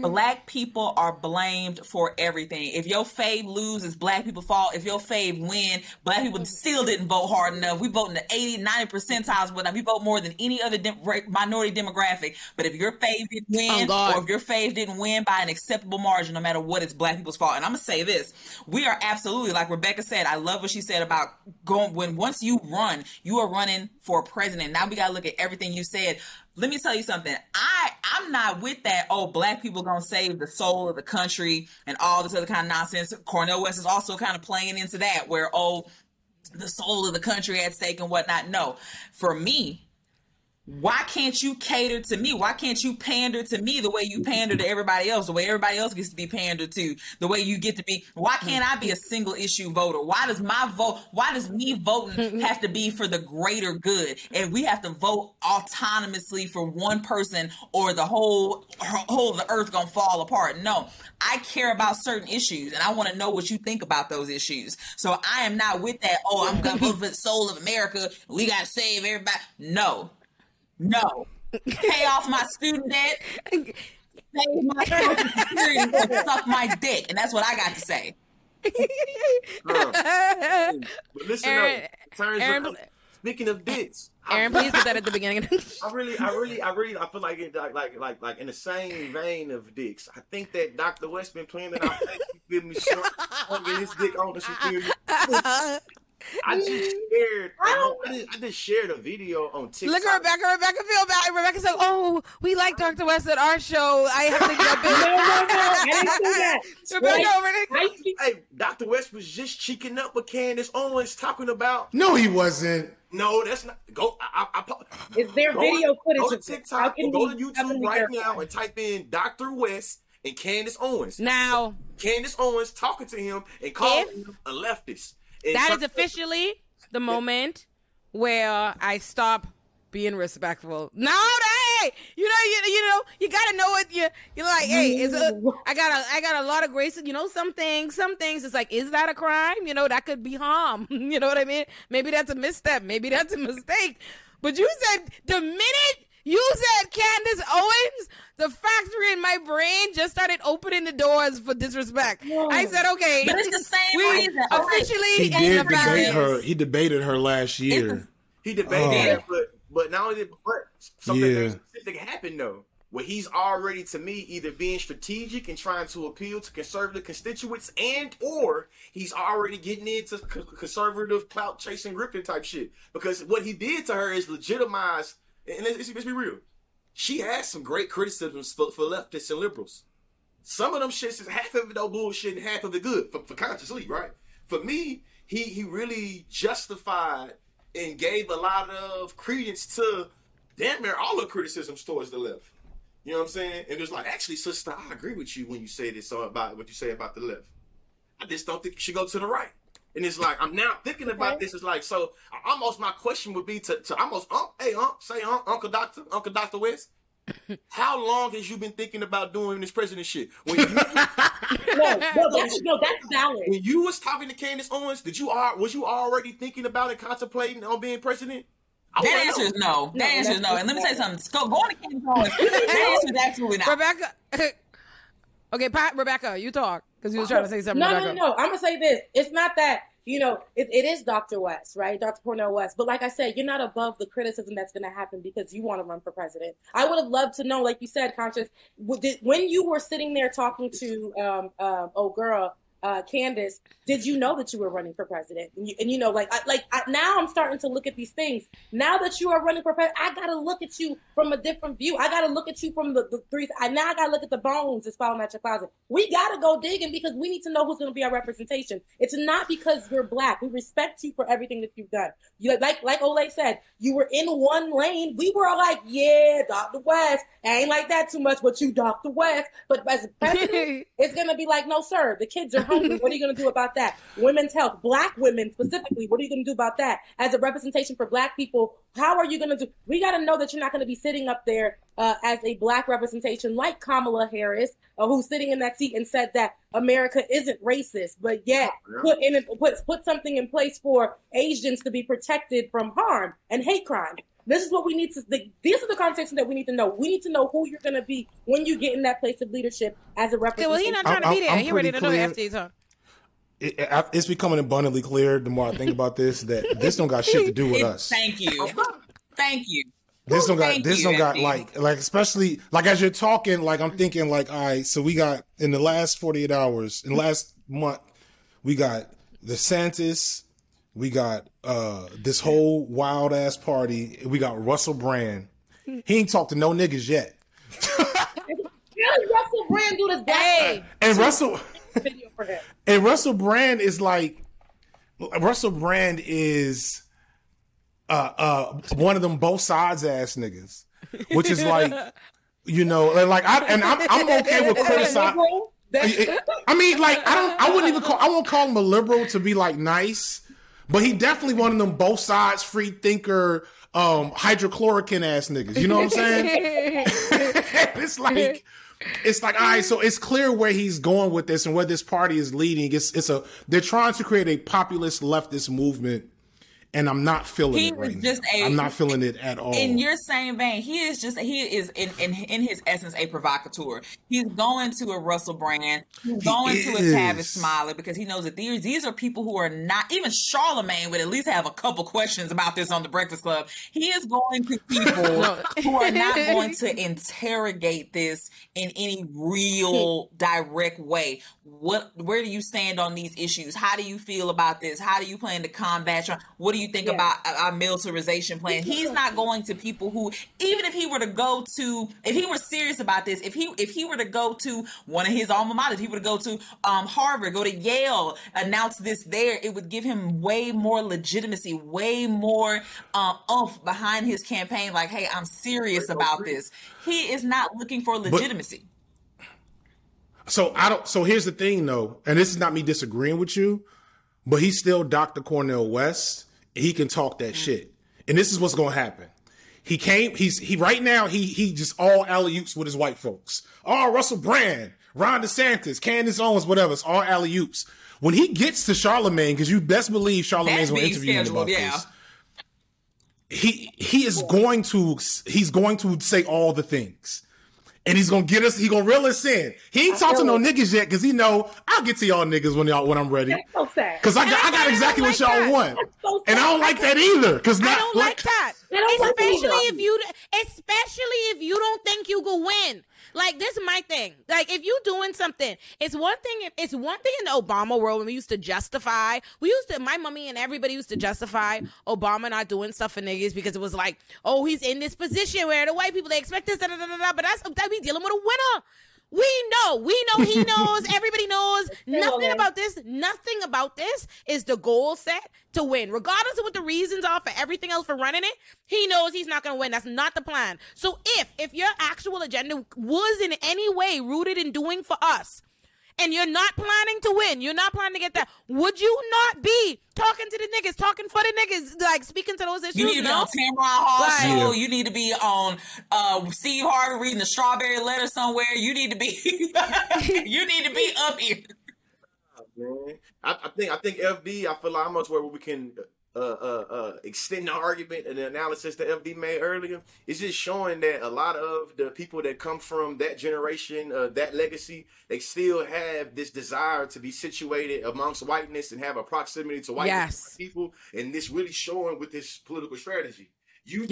Black people are blamed for everything. If your fave lose, it's black people fault. If your fave win, black people still didn't vote hard enough. We vote in the 80, 90 percentiles. Whatnot. We vote more than any other minority demographic. But if your fave didn't win, or if your fave didn't win by an acceptable margin, no matter what, it's black people's fault. And I'm going to say this. We are absolutely, like Rebecca said, I love what she said about going. When once you run, you are running for president. Now we got to look at everything you said. Let me tell you something. I'm not with that, oh, black people gonna save the soul of the country and all this other kind of nonsense. Cornel West is also kind of playing into that where, oh, the soul of the country at stake and whatnot. No, for me, why can't you cater to me? Why can't you pander to me the way you pander to everybody else, the way everybody else gets to be pandered to, the way you get to be? Why can't I be a single issue voter? Why does me voting have to be for the greater good? And we have to vote autonomously for one person or the whole of the earth gonna fall apart. No, I care about certain issues and I want to know what you think about those issues. So I am not with that, oh, I'm gonna vote for the soul of America. We gotta save everybody. No, pay off my student debt, save my security, suck my dick, and that's what I got to say. But listen up. Speaking of dicks, Aaron, please put that at the beginning. I feel like it, like in the same vein of dicks. I think that Dr. West been playing that. I think he gave me his dick on the security. I just shared a video on TikTok. Look at Rebecca feel bad. Rebecca said, oh, we like Dr. West at our show. I have to get a bit. No, I didn't do that. Hey, Dr. West was just cheeking up with Candace Owens talking about. No, he wasn't. No, that's not. Go. Is there video footage? Go to TikTok or go to YouTube right now and type in Dr. West and Candace Owens. Now. Candace Owens talking to him and calling him a leftist. That is officially the moment where I stop being respectful. No, that hey, you gotta know what you're like. Hey, I got a lot of graces. You know, some things. It's like, is that a crime? You know, that could be harm. You know what I mean? Maybe that's a misstep. Maybe that's a mistake. But you said the minute you said Candace Owens, the factory in my brain just started opening the doors for disrespect. Whoa. I said, okay, but it's the same reason. Officially, he did debate her. He debated her last year. He debated, but not only, but something specific happened though. Where he's already, to me, either being strategic and trying to appeal to conservative constituents, and or he's already getting into conservative clout chasing grifting type shit. Because what he did to her is legitimize. And let's be real. She has some great criticisms for leftists and liberals. Some of them shits is half of it all bullshit and half of it good for Conscious Lee, right? For me, he really justified and gave a lot of credence to damn near all the criticisms towards the left. You know what I'm saying? And it's like, actually, sister, I agree with you when you say this about what you say about the left. I just don't think you should go to the right. And it's like, I'm now thinking about this. It's like, so almost my question would be to almost, Uncle Dr. West, how long has you been thinking about doing this president shit? When you, that's valid. When you was talking to Candace Owens, was you already thinking about and contemplating on being president? That answer is no. That answer is no. And let me tell you something. Going to Candace Owens, that answer is absolutely not. Rebecca. Okay, Rebecca, you talk. Because you was trying to say something. No. I'm going to say this. It's not that, it is Dr. West, right? Dr. Cornel West. But like I said, you're not above the criticism that's going to happen because you want to run for president. I would have loved to know, like you said, Conscious, when you were sitting there talking to Candace, did you know that you were running for president? Now I'm starting to look at these things. Now that you are running for president, I gotta look at you from a different view. I gotta look at you from the three. Now I gotta look at the bones that's falling out your closet. We gotta go digging because we need to know who's gonna be our representation. It's not because you're black. We respect you for everything that you've done. You like Olay said, you were in one lane. We were like, yeah, Dr. West. I ain't like that too much, but you Dr. West. But as a president, it's gonna be like, no, sir, the kids are hungry. What are you going to do about that? Women's health, black women specifically, what are you going to do about that? As a representation for black people, how are you going to do? We got to know that you're not going to be sitting up there as a black representation like Kamala Harris, who's sitting in that seat and said that America isn't racist, but yet put something in place for Asians to be protected from harm and hate crime. This is what we need to. These are the conversations that we need to know. We need to know who you're going to be when you get in that place of leadership as a representative. Well, he's not trying to be there. He's ready to know FD's on. It's becoming abundantly clear the more I think about this that this don't got shit to do with us. Thank you, thank you. Especially like as you're talking, like I'm thinking, like, all right, so we got in the last 48 hours, in the last month, we got the DeSantis. We got this whole wild ass party. We got Russell Brand. He ain't talked to no niggas yet. Russell Brand do this day. And Russell Brand is like, one of them both sides ass niggas, which is like, I'm okay with criticizing. I mean, like I won't call him a liberal to be like nice. But he definitely one of them both sides, free thinker, hydrochlorican ass niggas. You know what I'm saying? It's like, all right, so it's clear where he's going with this and where this party is leading. They're trying to create a populist leftist movement. And I'm not feeling it right now. I'm not feeling it at all. In your same vein, he is in his essence a provocateur. He's going to a Russell Brand. He's going to a Tavis Smiley because he knows that these are people who are not, even Charlemagne would at least have a couple questions about this on The Breakfast Club. He is going to people who are not going to interrogate this in any real direct way. Where do you stand on these issues? How do you feel about this? How do you plan to combat? What do you think about our militarization plan? He's not going to people who, even if he were to go to, if he were serious about this, if he were to go to one of his alma maters, if he were to go to Harvard, go to Yale, announce this there, it would give him way more legitimacy, way more oomph behind his campaign. Like, hey, I'm serious about this. He is not looking for legitimacy. So here's the thing though, and this is not me disagreeing with you, but he's still Dr. Cornel West. He can talk that shit. And this is what's going to happen. He came, he just all alley-oops with his white folks. All Russell Brand, Ron DeSantis, Candace Owens, whatever. It's all alley-oops. When he gets to Charlemagne, because you best believe Charlemagne's going to interview him about this. He's going to say all the things. And he's going to get us, he's going to reel us in. He ain't talked to no niggas yet because he know I'll get to y'all niggas when I'm ready. That's so sad. Because I got exactly what y'all want. So and I don't like that either. I don't like that. Especially if you don't think you will win. Like, this is my thing. Like, if you doing something, it's one thing in the Obama world when my mommy and everybody used to justify Obama not doing stuff for niggas because it was like, oh, he's in this position where the white people, they expect this, but that we dealing with a winner. We know he knows, everybody knows, nothing about this is the goal set to win. Regardless of what the reasons are for everything else for running it, he knows he's not going to win. That's not the plan. So if your actual agenda was in any way rooted in doing for us, and you're not planning to win, you're not planning to get that, would you not be talking to the niggas, talking for the niggas, like speaking to those issues? You need to be on Tim Ron Hall show. You need to be on Steve Harvey reading the Strawberry Letter somewhere. You need to be up here. Man. I think FD, I feel like I'm much where we can extend the argument and the analysis that FD made earlier. It's just showing that a lot of the people that come from that generation, that legacy, they still have this desire to be situated amongst whiteness and have a proximity to white people. And this really showing with this political strategy. You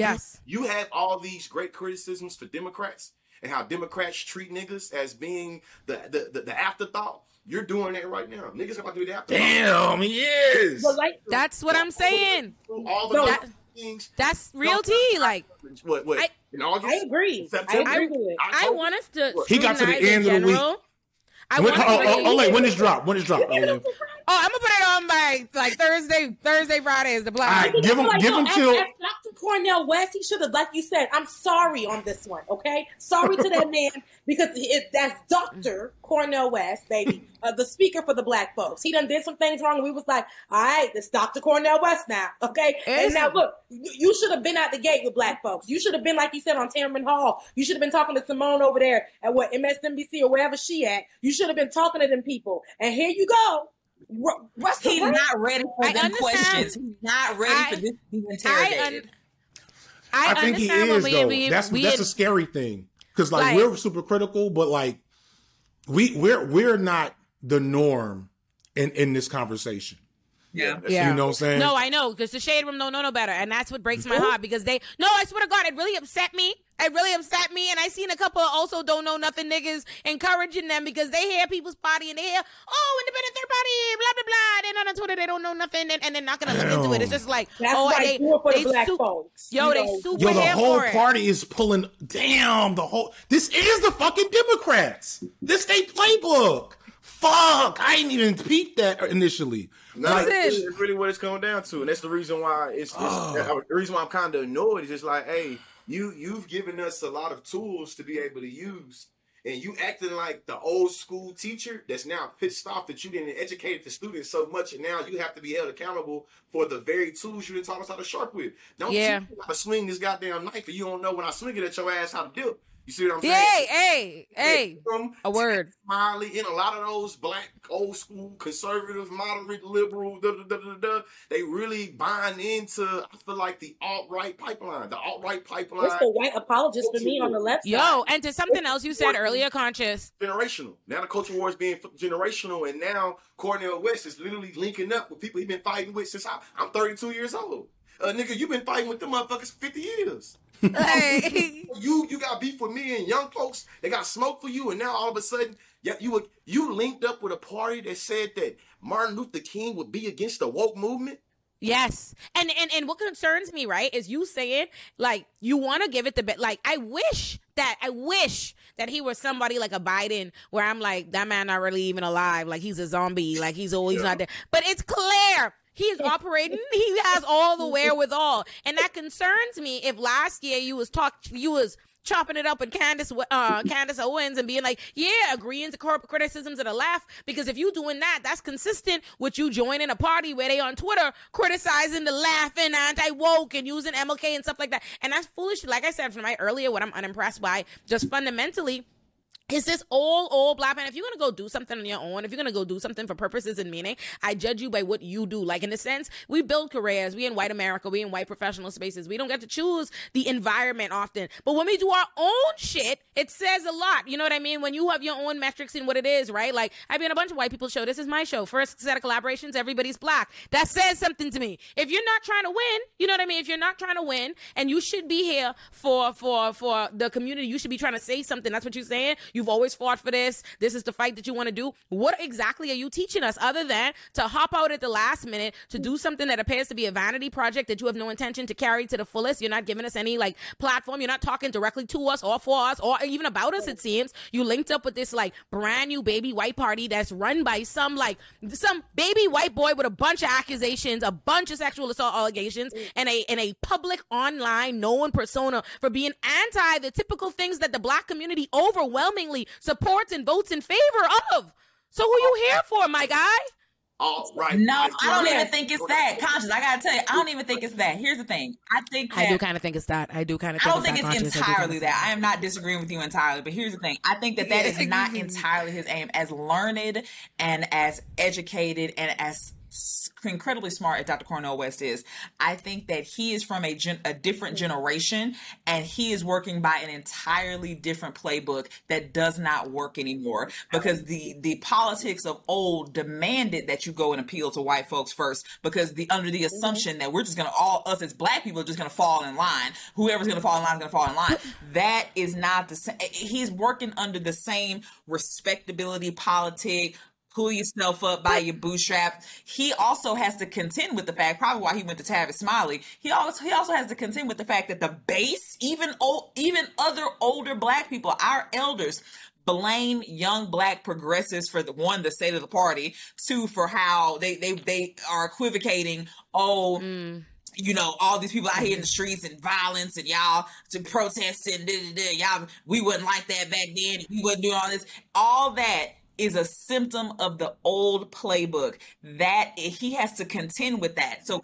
have all these great criticisms for Democrats and how Democrats treat niggas as being the afterthought. You're doing that right now. Niggas about to do that. Damn, he is. That's what I'm saying. All the things. That's real tea. Like, what? I agree. I want us to. He got to the end of the week. When is drop? I'm gonna put it on by like Thursday, Friday is the black. Right, give him till. Not to Cornel West. He should have, like you said. I'm sorry on this one. Okay, sorry to that man because that's Dr. Cornel West, baby, the speaker for the black folks. He done did some things wrong, and we was like, all right, it's Dr. Cornel West now. Okay, and now look, you should have been out the gate with black folks. You should have been, like you said, on Tamron Hall. You should have been talking to Simone over there at what MSNBC or wherever she at. You should have been talking to them people. And here you go. He's not ready for them questions. He's not ready for this to be interrogated. I think he is, though. That's a scary thing. Because, like, we're super critical, but, like, we're not the norm in this conversation. Yeah. You know what I'm saying? No, I know. Because the Shade Room don't know no better. And that's what breaks my heart. Because I swear to God, it really upset me. And I seen a couple of also don't know nothing niggas encouraging them because they hear People's Party and they hear, oh, independent third party, blah, blah, blah. They're not on Twitter. They don't know nothing. And they're not going to look into it. It's just like, the whole party is pulling, this is the fucking Democrats. This they playbook. Fuck, I didn't even peep that initially. That's really what it's coming down to. And that's the reason why the reason why I'm kind of annoyed is just like, hey, you've given us a lot of tools to be able to use, and you acting like the old school teacher that's now pissed off that you didn't educate the students so much, and now you have to be held accountable for the very tools you didn't taught us how to sharp with. Don't teach me how to swing this goddamn knife, and you don't know when I swing it at your ass how to do it. You see what I'm saying? Hey, a word. Smiley and a lot of those black, old school, conservative, moderate, liberal, they really bind into, I feel like, the alt-right pipeline. It's the white apologist for me on the left side. And to something else you said earlier, Conscious. Generational. Now the culture war is being generational, and now Cornel West is literally linking up with people he's been fighting with since I'm 32 years old. Nigga, you've been fighting with them motherfuckers for 50 years. Hey. You got beef with me and young folks. They got smoke for you, and now all of a sudden, you linked up with a party that said that Martin Luther King would be against the woke movement. Yes, and what concerns me, right, is you saying like you want to give it the best. Like I wish that he was somebody like a Biden, where I'm like that man not really even alive. Like he's a zombie. Like he's always not there. But it's clear. He's operating. He has all the wherewithal, and that concerns me. If last year you was chopping it up with Candace Owens and being like, yeah, agreeing to corporate criticisms and a laugh. Because if you doing that, that's consistent with you joining a party where they on Twitter criticizing the laughing, anti-woke, and using MLK and stuff like that. And that's foolish. Like I said from my earlier, what I'm unimpressed by just fundamentally is this all black man. If you're going to go do something on your own, if you're going to go do something for purposes and meaning, I judge you by what you do. Like, in a sense, we build careers. We in white America. We in white professional spaces. We don't get to choose the environment often. But when we do our own shit, it says a lot. You know what I mean? When you have your own metrics and what it is, right? Like, I've been on a bunch of white people's show. This is my show. First set of collaborations, everybody's black. That says something to me. If you're not trying to win, you know what I mean? If you're not trying to win, and you should be here for the community, you should be trying to say something. That's what you're saying. You've always fought for this. This is the fight that you want to do. What exactly are you teaching us other than to hop out at the last minute to do something that appears to be a vanity project that you have no intention to carry to the fullest? You're not giving us any like platform. You're not talking directly to us or for us or even about us, it seems. You linked up with this like brand new baby white party that's run by some baby white boy with a bunch of accusations, a bunch of sexual assault allegations, and a public online known persona for being anti the typical things that the black community overwhelmingly supports and votes in favor of. So who you here for, my guy? All right. No, I don't even think it's that. Conscious, I gotta tell you, I don't even think it's that. Here's the thing. I think that, I do kind of think it's that. I do kind of. I don't think it's entirely that. I am not disagreeing with you entirely, but here's the thing. I think that that is not entirely his aim. As learned and as educated and as incredibly smart as Dr. Cornel West is, I think that he is from a different generation, and he is working by an entirely different playbook that does not work anymore, because the politics of old demanded that you go and appeal to white folks first, because under the assumption that we're just going to all, us as black people, are just going to fall in line. Whoever's going to fall in line is going to fall in line. That is not the same. He's working under the same respectability politic, pull yourself up by your bootstraps. He also has to contend with the fact, probably why he went to Tavis Smiley, he also has to contend with the fact that the base, even other older black people, our elders, blame young black progressives for the state of the party, two, for how they are equivocating, you know, all these people out here in the streets and violence and y'all to protest and y'all, we wouldn't like that back then, we wouldn't do all this. All that is a symptom of the old playbook that he has to contend with that. So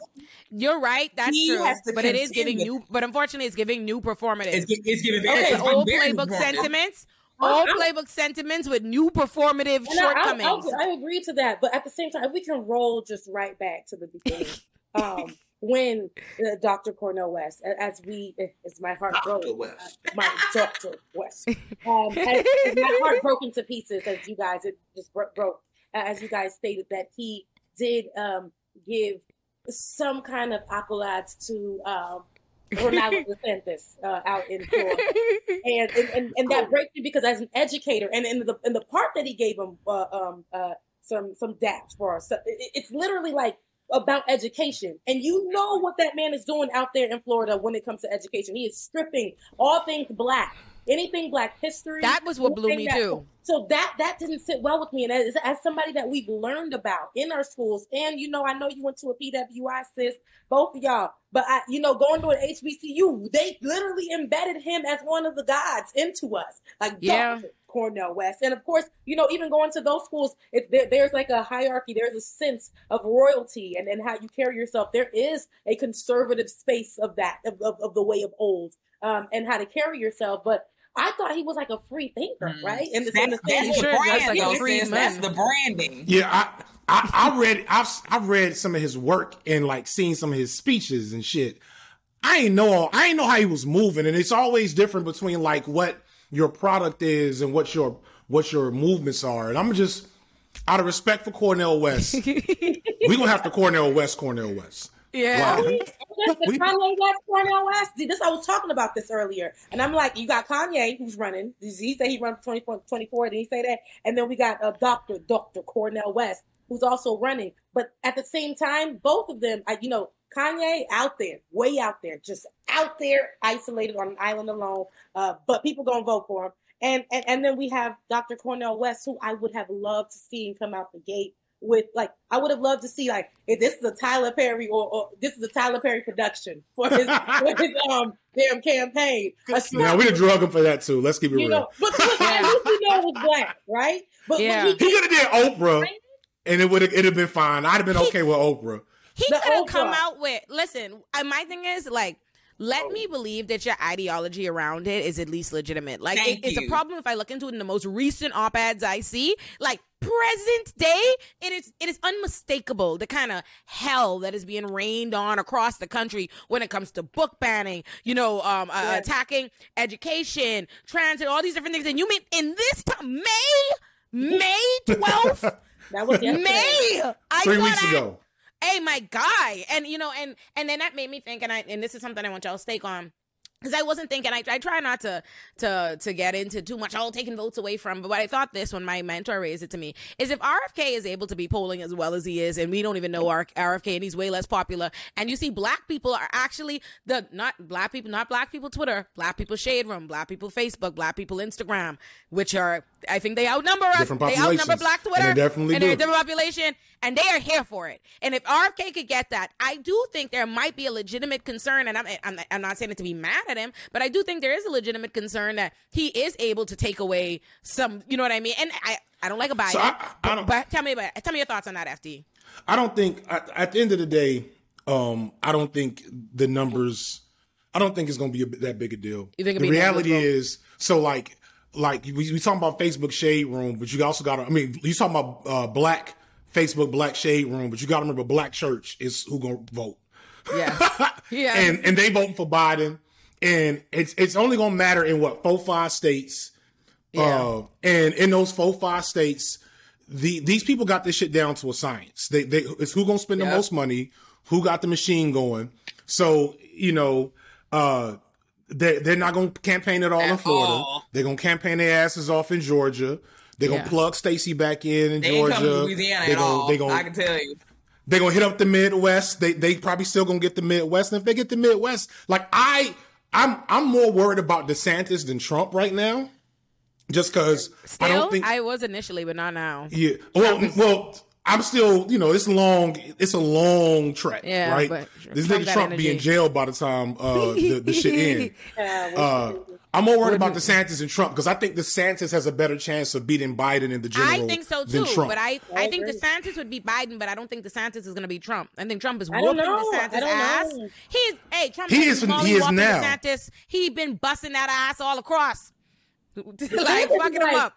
you're right, that's true. But it is giving new. But unfortunately, it's giving new performative. It's giving old playbook sentiments. Old playbook sentiments with new performative shortcomings. I agree to that, but at the same time, we can roll just right back to the beginning. When Dr. Cornel West, as my heart broke, my Dr. West, as my heart broke into pieces, as you guys, it just broke, as you guys stated that he did give some kind of accolades to Ronaldo DeSantis out in Florida, and that breaks me, because as an educator, and in the part that he gave him some daps for us, it's literally like about education, and you know what that man is doing out there in Florida when it comes to education. He is stripping all things black, anything black history. That was what blew me too. So that didn't sit well with me, and as somebody that we've learned about in our schools, and you know, I know you went to a PWI, sis, both of y'all, but I, you know, going to an HBCU, they literally embedded him as one of the gods into us, like Cornel West. And of course, you know, even going to those schools, there's like a hierarchy, there's a sense of royalty and how you carry yourself. There is a conservative space of that, of the way of old, and how to carry yourself. But I thought he was like a free thinker, right? And that's the branding. Yeah, I've read some of his work and like seen some of his speeches and shit. I ain't know how he was moving, and it's always different between like what your product is and what your movements are. And I'm just, out of respect for Cornel West, we're gonna have to Cornel West. Yeah. Wow. That's Kanye West, Cornel West. I was talking about this earlier. And I'm like, you got Kanye, who's running. He said he run for 24, did he say that? And then we got Dr. Cornel West, who's also running. But at the same time, both of them, you know, Kanye out there, way out there, just out there, isolated on an island alone, but people gonna vote for him. And then we have Dr. Cornel West, who I would have loved to see him come out the gate with, like, I would have loved to see, like, if this is a Tyler Perry or this is a Tyler Perry production for his, for his damn campaign. Now we'd have drug him for that too. Let's keep it real. Know, but at least we know it was black, right? But he could have did Oprah, and it'd have been fine. I'd have been okay with Oprah. He could have come out with. Listen, my thing is like. Let me believe that your ideology around it is at least legitimate. Like, it's a problem if I look into it in the most recent op-eds I see. Like, present day, it is unmistakable the kind of hell that is being rained on across the country when it comes to book banning, you know, attacking education, transit, all these different things. And you mean in this time, May 12th? That was yesterday. Three weeks ago. Hey, my guy. And, you know, and then that made me think, and this is something I want y'all's take on, because I wasn't thinking, I try not to get into too much, taking votes away from, but I thought this when my mentor raised it to me, is if RFK is able to be polling as well as he is, and we don't even know RFK, and he's way less popular, and you see black people are actually, not black people Twitter, black people Shade Room, black people Facebook, black people Instagram, which are, I think they outnumber us. They outnumber Black Twitter. And they definitely do. They're a different population, and they are here for it. And if RFK could get that, I do think there might be a legitimate concern, and I'm not saying it to be mad at him, but I do think there is a legitimate concern that he is able to take away some, you know what I mean? And I don't like a bias. So but tell me your thoughts on that, FD. I don't think, at the end of the day, I don't think the numbers, I don't think it's going to be that big a deal. You think the reality is, so like we talking about Facebook Shade Room, but you also got to, I mean, you talking about black Facebook, black Shade Room, but you got to remember black church is who going to vote. Yeah. Yeah. And they voting for Biden. And it's only going to matter in what, 4-5 states. Yeah. And in those 4-5 states, these people got this shit down to a science. It's who going to spend the most money, who got the machine going. So, you know, they're not going to campaign at all in Florida. They're going to campaign their asses off in Georgia. They're going to plug Stacey back in Georgia. They ain't come to Louisiana at all. I can tell you. They're going to hit up the Midwest. They probably still going to get the Midwest. And if they get the Midwest, like I'm more worried about DeSantis than Trump right now, just because I don't think I was initially, but not now. Yeah, well, I'm still, you know, it's a long track, right? But this nigga Trump be in jail by the time the shit ends. I'm more worried about DeSantis and Trump, because I think DeSantis has a better chance of beating Biden in the general. I think so too, but I think DeSantis would beat Biden, but I don't think DeSantis is going to be Trump. I think Trump is whooping DeSantis' ass. Trump is now. DeSantis. He been busting that ass all across, like fucking him up.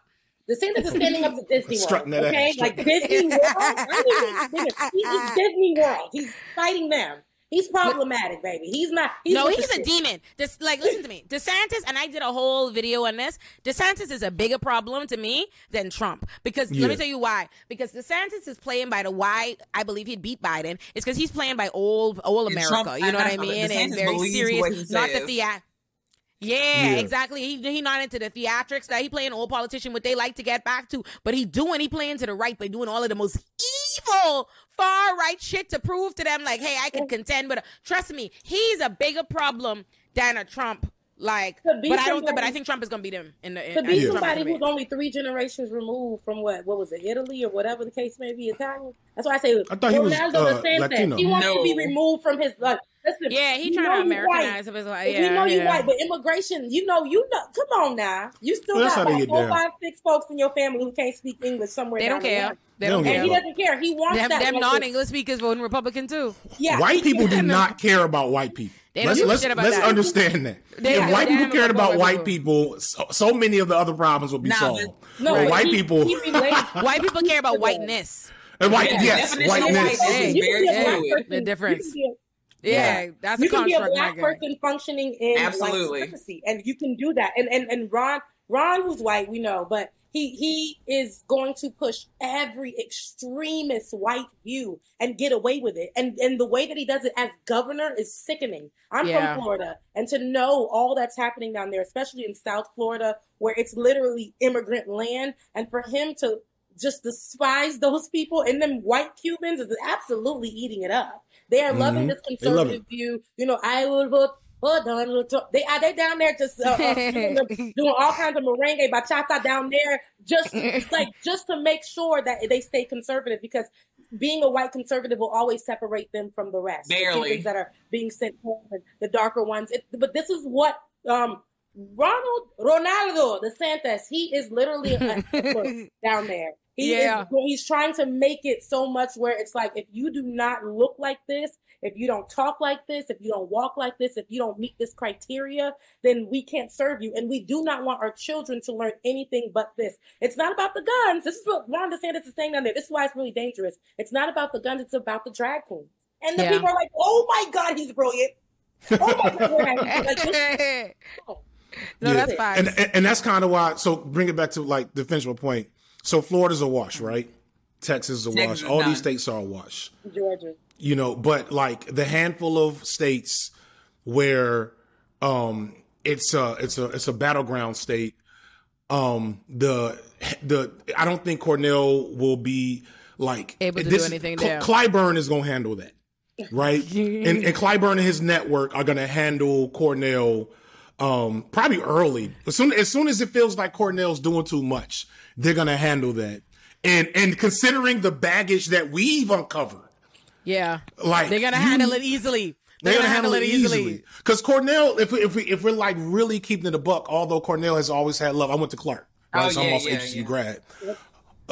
DeSantis is standing up to Disney World, okay? Like Disney World, I mean, he's Disney World. He's fighting them. He's problematic, baby. He's not. He's a demon. Listen to me. DeSantis, and I did a whole video on this. DeSantis is a bigger problem to me than Trump. Because let me tell you why. Because DeSantis is playing by why I believe he'd beat Biden. It's because he's playing by old America. Trump, you know what I mean? DeSantis and very serious. Not the theater. Yeah, exactly. He not into the theatrics. That he playing old politician, what they like to get back to. But he playing to the right by doing all of the most evil far right shit to prove to them, like, hey, I can contend. But trust me, he's a bigger problem than a Trump. Like, but I think Trump is gonna beat him. Somebody who's only 3 generations removed from what was it, Italy or whatever the case may be, Italian. That's why I say I thought he was Latino. He wants to be removed from his. Listen, he trying to Americanize his life. You white, but immigration, you know, come on now. You still got about 4, 5, 6 folks in your family who can't speak English somewhere. They don't care. They don't care. He doesn't care. He wants them, that. Them non-English speakers voting Republican too. Yeah. White people do not care about white people. Let's understand that. If white people cared about white people, so many of the other problems would be solved. White people care about whiteness. And whiteness. The difference. Yeah, that's a construct. You can be a black person functioning in white supremacy, and you can do that. And Ron who's white, we know, but he is going to push every extremist white view and get away with it. And the way that he does it as governor is sickening. I'm from Florida, and to know all that's happening down there, especially in South Florida, where it's literally immigrant land, and for him to just despise those people and them white Cubans is absolutely eating it up. They are loving this conservative view. You know, I will vote hold on, little talk. They down there just doing all kinds of merengue, bachata down there, just to make sure that they stay conservative, because being a white conservative will always separate them from the rest. Barely. The things that are being sent home, and the darker ones. But this is what Ronaldo DeSantis, he is literally a down there. He's trying to make it so much where it's like, if you do not look like this, if you don't talk like this, if you don't walk like this, if you don't meet this criteria, then we can't serve you. And we do not want our children to learn anything but this. It's not about the guns. This is what Ron DeSantis is saying down there. This is why it's really dangerous. It's not about the guns. It's about the drag queens. And the people are like, oh my God, he's brilliant. Oh my God, no, that's fine. And that's kind of why, so bring it back to like the defensible point. So Florida's a wash, right? Texas is a wash. All these states are a wash. Georgia. You know, but like the handful of states where it's a battleground state. I don't think Cornell will be like able to do anything there. Clyburn is gonna handle that, right? and Clyburn and his network are gonna handle Cornell probably early. As soon as it feels like Cornell's doing too much, they're going to handle that. And considering the baggage that we've uncovered. Yeah. Like they're going to handle it easily. Because Cornell, if we're like really keeping it a buck, although Cornell has always had love. I went to Clark. Right? So I'm also HBCU grad. Yep.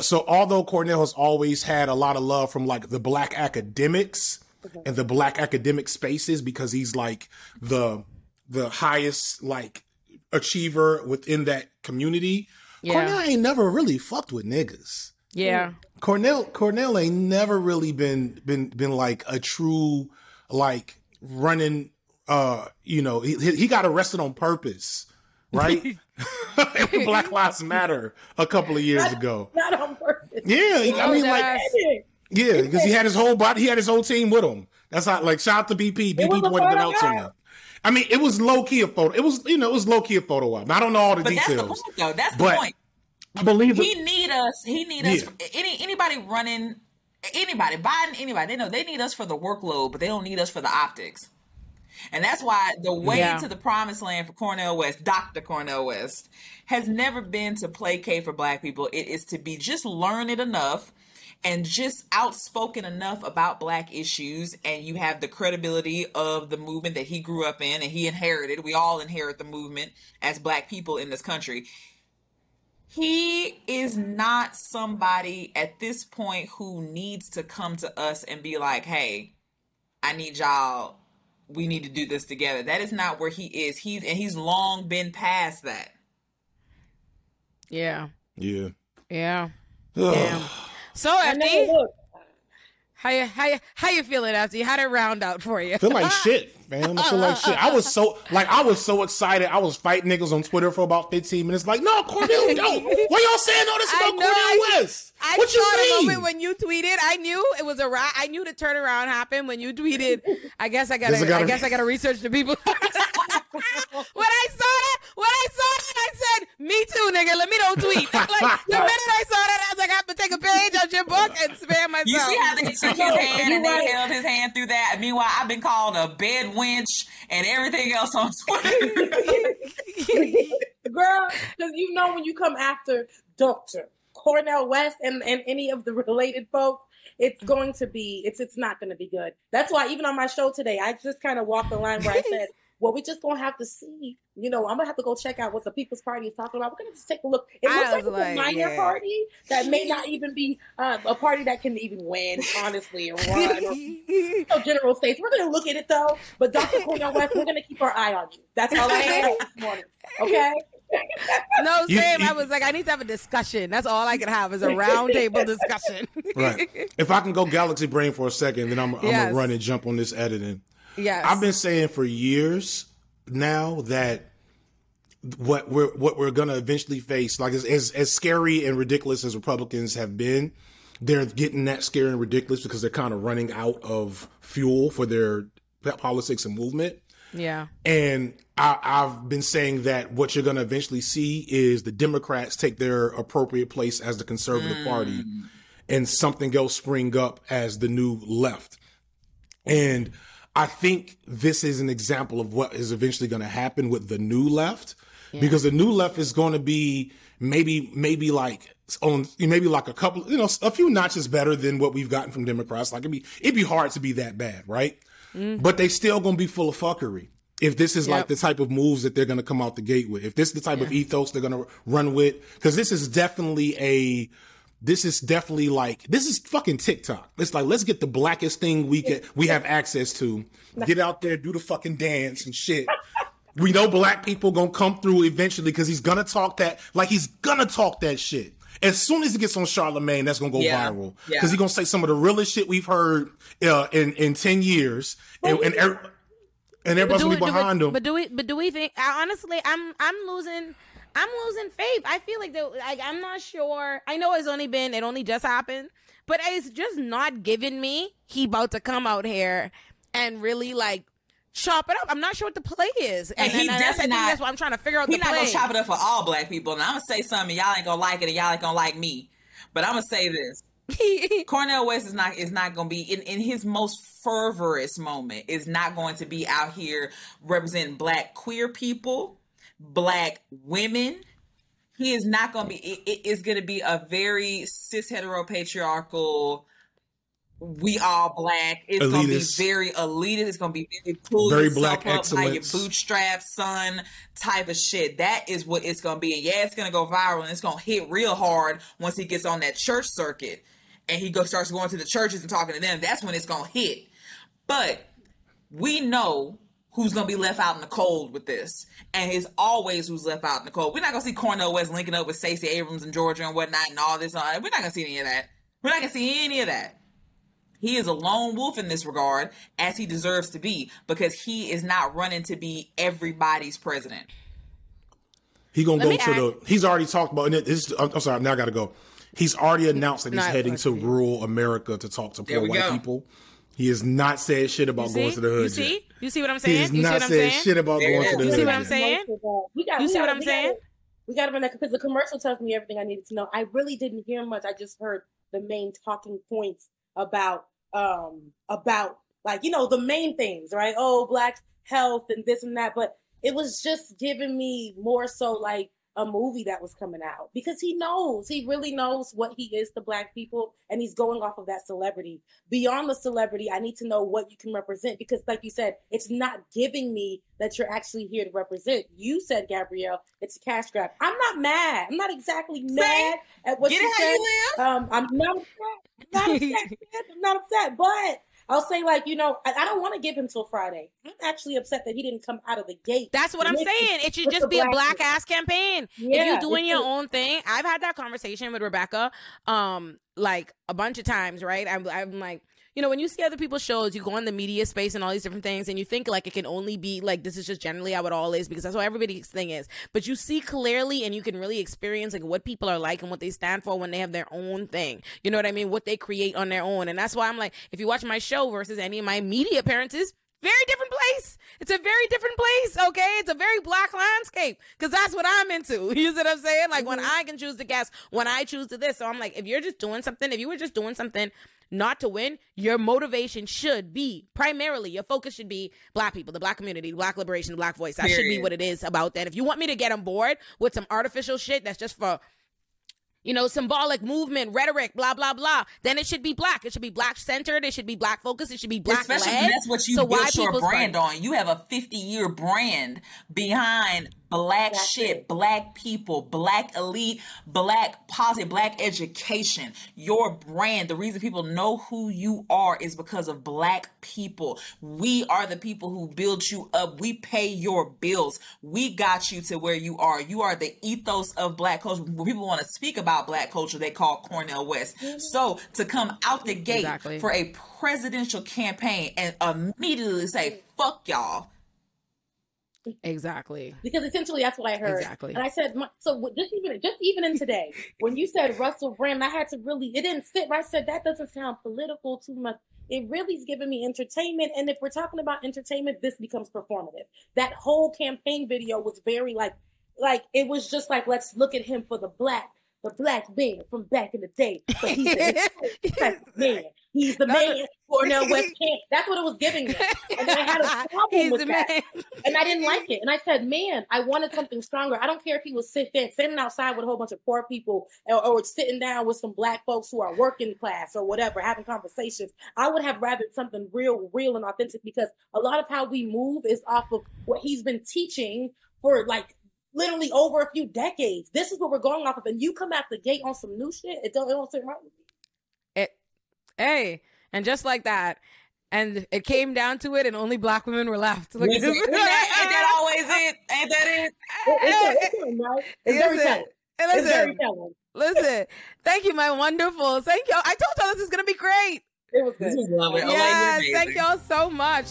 So although Cornell has always had a lot of love from like the black academics and the black academic spaces, because he's like the highest like achiever within that community. Yeah. Cornell ain't never really fucked with niggas. Yeah. Cornell ain't never really been like a true, like running, he got arrested on purpose, right? Black Lives Matter a couple of years ago. Not on purpose. Yeah. Because he had his whole team with him. That's not like, shout out to BP. BP pointed them out to him. I mean, it was low key a photo. It was low key a photo op. I don't know all the details. That's the point, though. I believe he need us. He need us. Yeah. Anybody running, anybody Biden, anybody. They know they need us for the workload, but they don't need us for the optics. And that's why the way to the promised land for Cornel West, Dr. Cornel West, has never been to placate for Black people. It is to be just learned enough and just outspoken enough about Black issues, and you have the credibility of the movement that he grew up in and he inherited. We all inherit the movement as Black people in this country. He is not somebody at this point who needs to come to us and be like, hey, I need y'all. We need to do this together. That is not where he is. He's long been past that. Yeah. Yeah. Yeah. Yeah. So, F.D., how you feeling, F.D.? How did it round out for you? I feel like shit, man. I feel like shit. I was so excited. I was fighting niggas on Twitter for about 15 minutes. Like, no, Cornel, no. Why y'all saying all this about Cornel West? What you mean? I saw the moment when you tweeted. I knew it was a riot. I knew the turnaround happened when you tweeted. I guess I gotta research the people. When I saw that, I said, me too, nigga. Let me don't tweet. Like, the minute I saw that, I was like, I have to take a page out your book and spare myself. You see how they took his hand and they held his hand through that? Meanwhile, I've been called a bed wench and everything else on Twitter. Girl, because you know when you come after Dr. Cornel West and any of the related folks, it's not going to be good. That's why even on my show today, I just kind of walked the line where I said, well, we just gonna have to see. You know, I'm gonna have to go check out what the People's Party is talking about. We're gonna just take a look. It looks like a minor party that may not even be a party that can even win, honestly, or run. Or general states. We're gonna look at it though. But Dr. Cornel West, we're gonna keep our eye on you. That's all I know this morning. Okay. No, Sam, I was like, I need to have a discussion. That's all I can have is a roundtable discussion. Right. If I can go galaxy brain for a second, then I'm gonna run and jump on this editing. Yes. I've been saying for years now that what we're gonna eventually face, like as scary and ridiculous as Republicans have been, they're getting that scary and ridiculous because they're kind of running out of fuel for their politics and movement. Yeah. And I've been saying that what you're gonna eventually see is the Democrats take their appropriate place as the conservative party and something else spring up as the new left. And I think this is an example of what is eventually going to happen with the new left, because the new left is going to be maybe like a couple, a few notches better than what we've gotten from Democrats. Like it'd be hard to be that bad, right? Mm-hmm. But they still going to be full of fuckery. If this is like the type of moves that they're going to come out the gate with, if this is the type of ethos they're going to run with, because this is fucking TikTok. It's like, let's get the blackest thing we have access to. Get out there, do the fucking dance and shit. We know black people going to come through eventually because he's going to talk that shit. As soon as he gets on Charlemagne, that's going to go viral. Because he's going to say some of the realest shit we've heard in 10 years. And everybody's going to be behind him. But do we think... Honestly, I'm losing faith. I feel like I'm not sure. I know it only just happened, but it's just not giving me he about to come out here and really like chop it up. I'm not sure what the play is. That's what I'm trying to figure out. He's not going to chop it up for all black people. And I'm going to say something, y'all ain't going to like it and y'all ain't going to like me. But I'm going to say this. Cornel West is not going to be in his most fervorous moment is not going to be out here representing black queer people, black women. He is not going to be, it is going to be a very cis heteropatriarchal, we all black. It's going to be very elitist. It's going to be very cool. Very black excellence. Like your bootstrap son type of shit. That is what it's going to be. And yeah, it's going to go viral and it's going to hit real hard once he gets on that church circuit and he starts going to the churches and talking to them. That's when it's going to hit. But we know who's going to be left out in the cold with this. And it's always who's left out in the cold. We're not going to see Cornel West linking up with Stacey Abrams and Georgia and whatnot and all this. We're not going to see any of that. He is a lone wolf in this regard, as he deserves to be, because he is not running to be everybody's president. He's already talked about it. I'm sorry, now I got to go. He's already announced that he's heading to rural America to talk to poor white people. He has not said shit about going to the hood. You see what I'm saying? He has not said shit about going to the hood. You see what I'm saying? You see what I'm saying? We got to run that because the commercial tells me everything I needed to know. I really didn't hear much. I just heard the main talking points about like, the main things, right? Oh, black health and this and that. But it was just giving me more so like a movie that was coming out, because he really knows what he is to black people. And he's going off of that celebrity. Beyond the celebrity, I need to know what you can represent, because like you said, it's not giving me that you're actually here to represent. You said, Gabrielle, it's a cash grab. I'm not mad. I'm not exactly mad at what you said. I'm not upset, but I'll say, like, I don't want to give him till Friday. I'm actually upset that he didn't come out of the gate. That's what I'm saying. It should just be a black-ass campaign. Yeah, if you're doing your own thing. I've had that conversation with Rebecca, like, a bunch of times, right? I'm like, when you see other people's shows, you go in the media space and all these different things, and you think, like, it can only be, like, this is just generally how it all is, because that's what everybody's thing is. But you see clearly, and you can really experience, like, what people are like and what they stand for when they have their own thing. You know what I mean? What they create on their own. And that's why I'm like, if you watch my show versus any of my media appearances, very different place. It's a very different place, okay? It's a very black landscape, because that's what I'm into. You see what I'm saying? Like, when I can choose to guest, when I choose to this. So I'm like, if you were just doing something not to win, your motivation should be primarily, your focus should be black people, the black community, the black liberation, the black voice. That should be what it is about that. If you want me to get on board with some artificial shit that's just for, symbolic movement, rhetoric, blah, blah, blah, then it should be black. It should be black centered. It should be black focused. It should be black led. Especially that's what you built your brand on. You have a 50-year brand behind black shit, black people, black elite, black positive, black education. Your brand, the reason people know who you are is because of black people. We are the people who build you up. We pay your bills. We got you to where you are. You are the ethos of black culture. When people want to speak about black culture, they call Cornel West. So to come out the gate for a presidential campaign and immediately say, fuck y'all. Exactly. Because essentially that's what I heard. Exactly. And I said, just even in today, when you said Russell Brand, I had to really, it didn't sit right. I said, that doesn't sound political too much. It really is giving me entertainment. And if we're talking about entertainment, this becomes performative. That whole campaign video was very like, it was just like, let's look at him for the black man from back in the day. But he's the man. He's the man for Cornel West can't. That's what it was giving me. And I had a problem with that. And I didn't like it. And I said, man, I wanted something stronger. I don't care if he was sitting outside with a whole bunch of poor people or sitting down with some black folks who are working class or whatever, having conversations. I would have rather something real and authentic, because a lot of how we move is off of what he's been teaching for like literally over a few decades. This is what we're going off of. And you come out the gate on some new shit, it don't sit right with me. Hey, and just like that, and it came down to it, and only black women were left. Like, yes, ain't that always it? Ain't that it? Listen, thank you, my wonderful. Thank y'all. I told y'all this is gonna be great. It was good. This was lovely. Yes, thank y'all so much.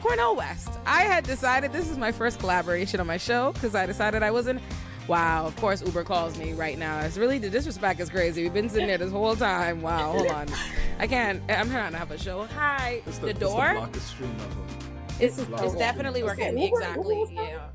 Cornel West. I had decided this is my first collaboration on my show because I decided I wasn't. Wow, of course Uber calls me right now. It's really, the disrespect is crazy. We've been sitting there this whole time. Wow, hold on. I'm trying to have a show. Hi, it's the door. It's definitely working. Exactly. Yeah.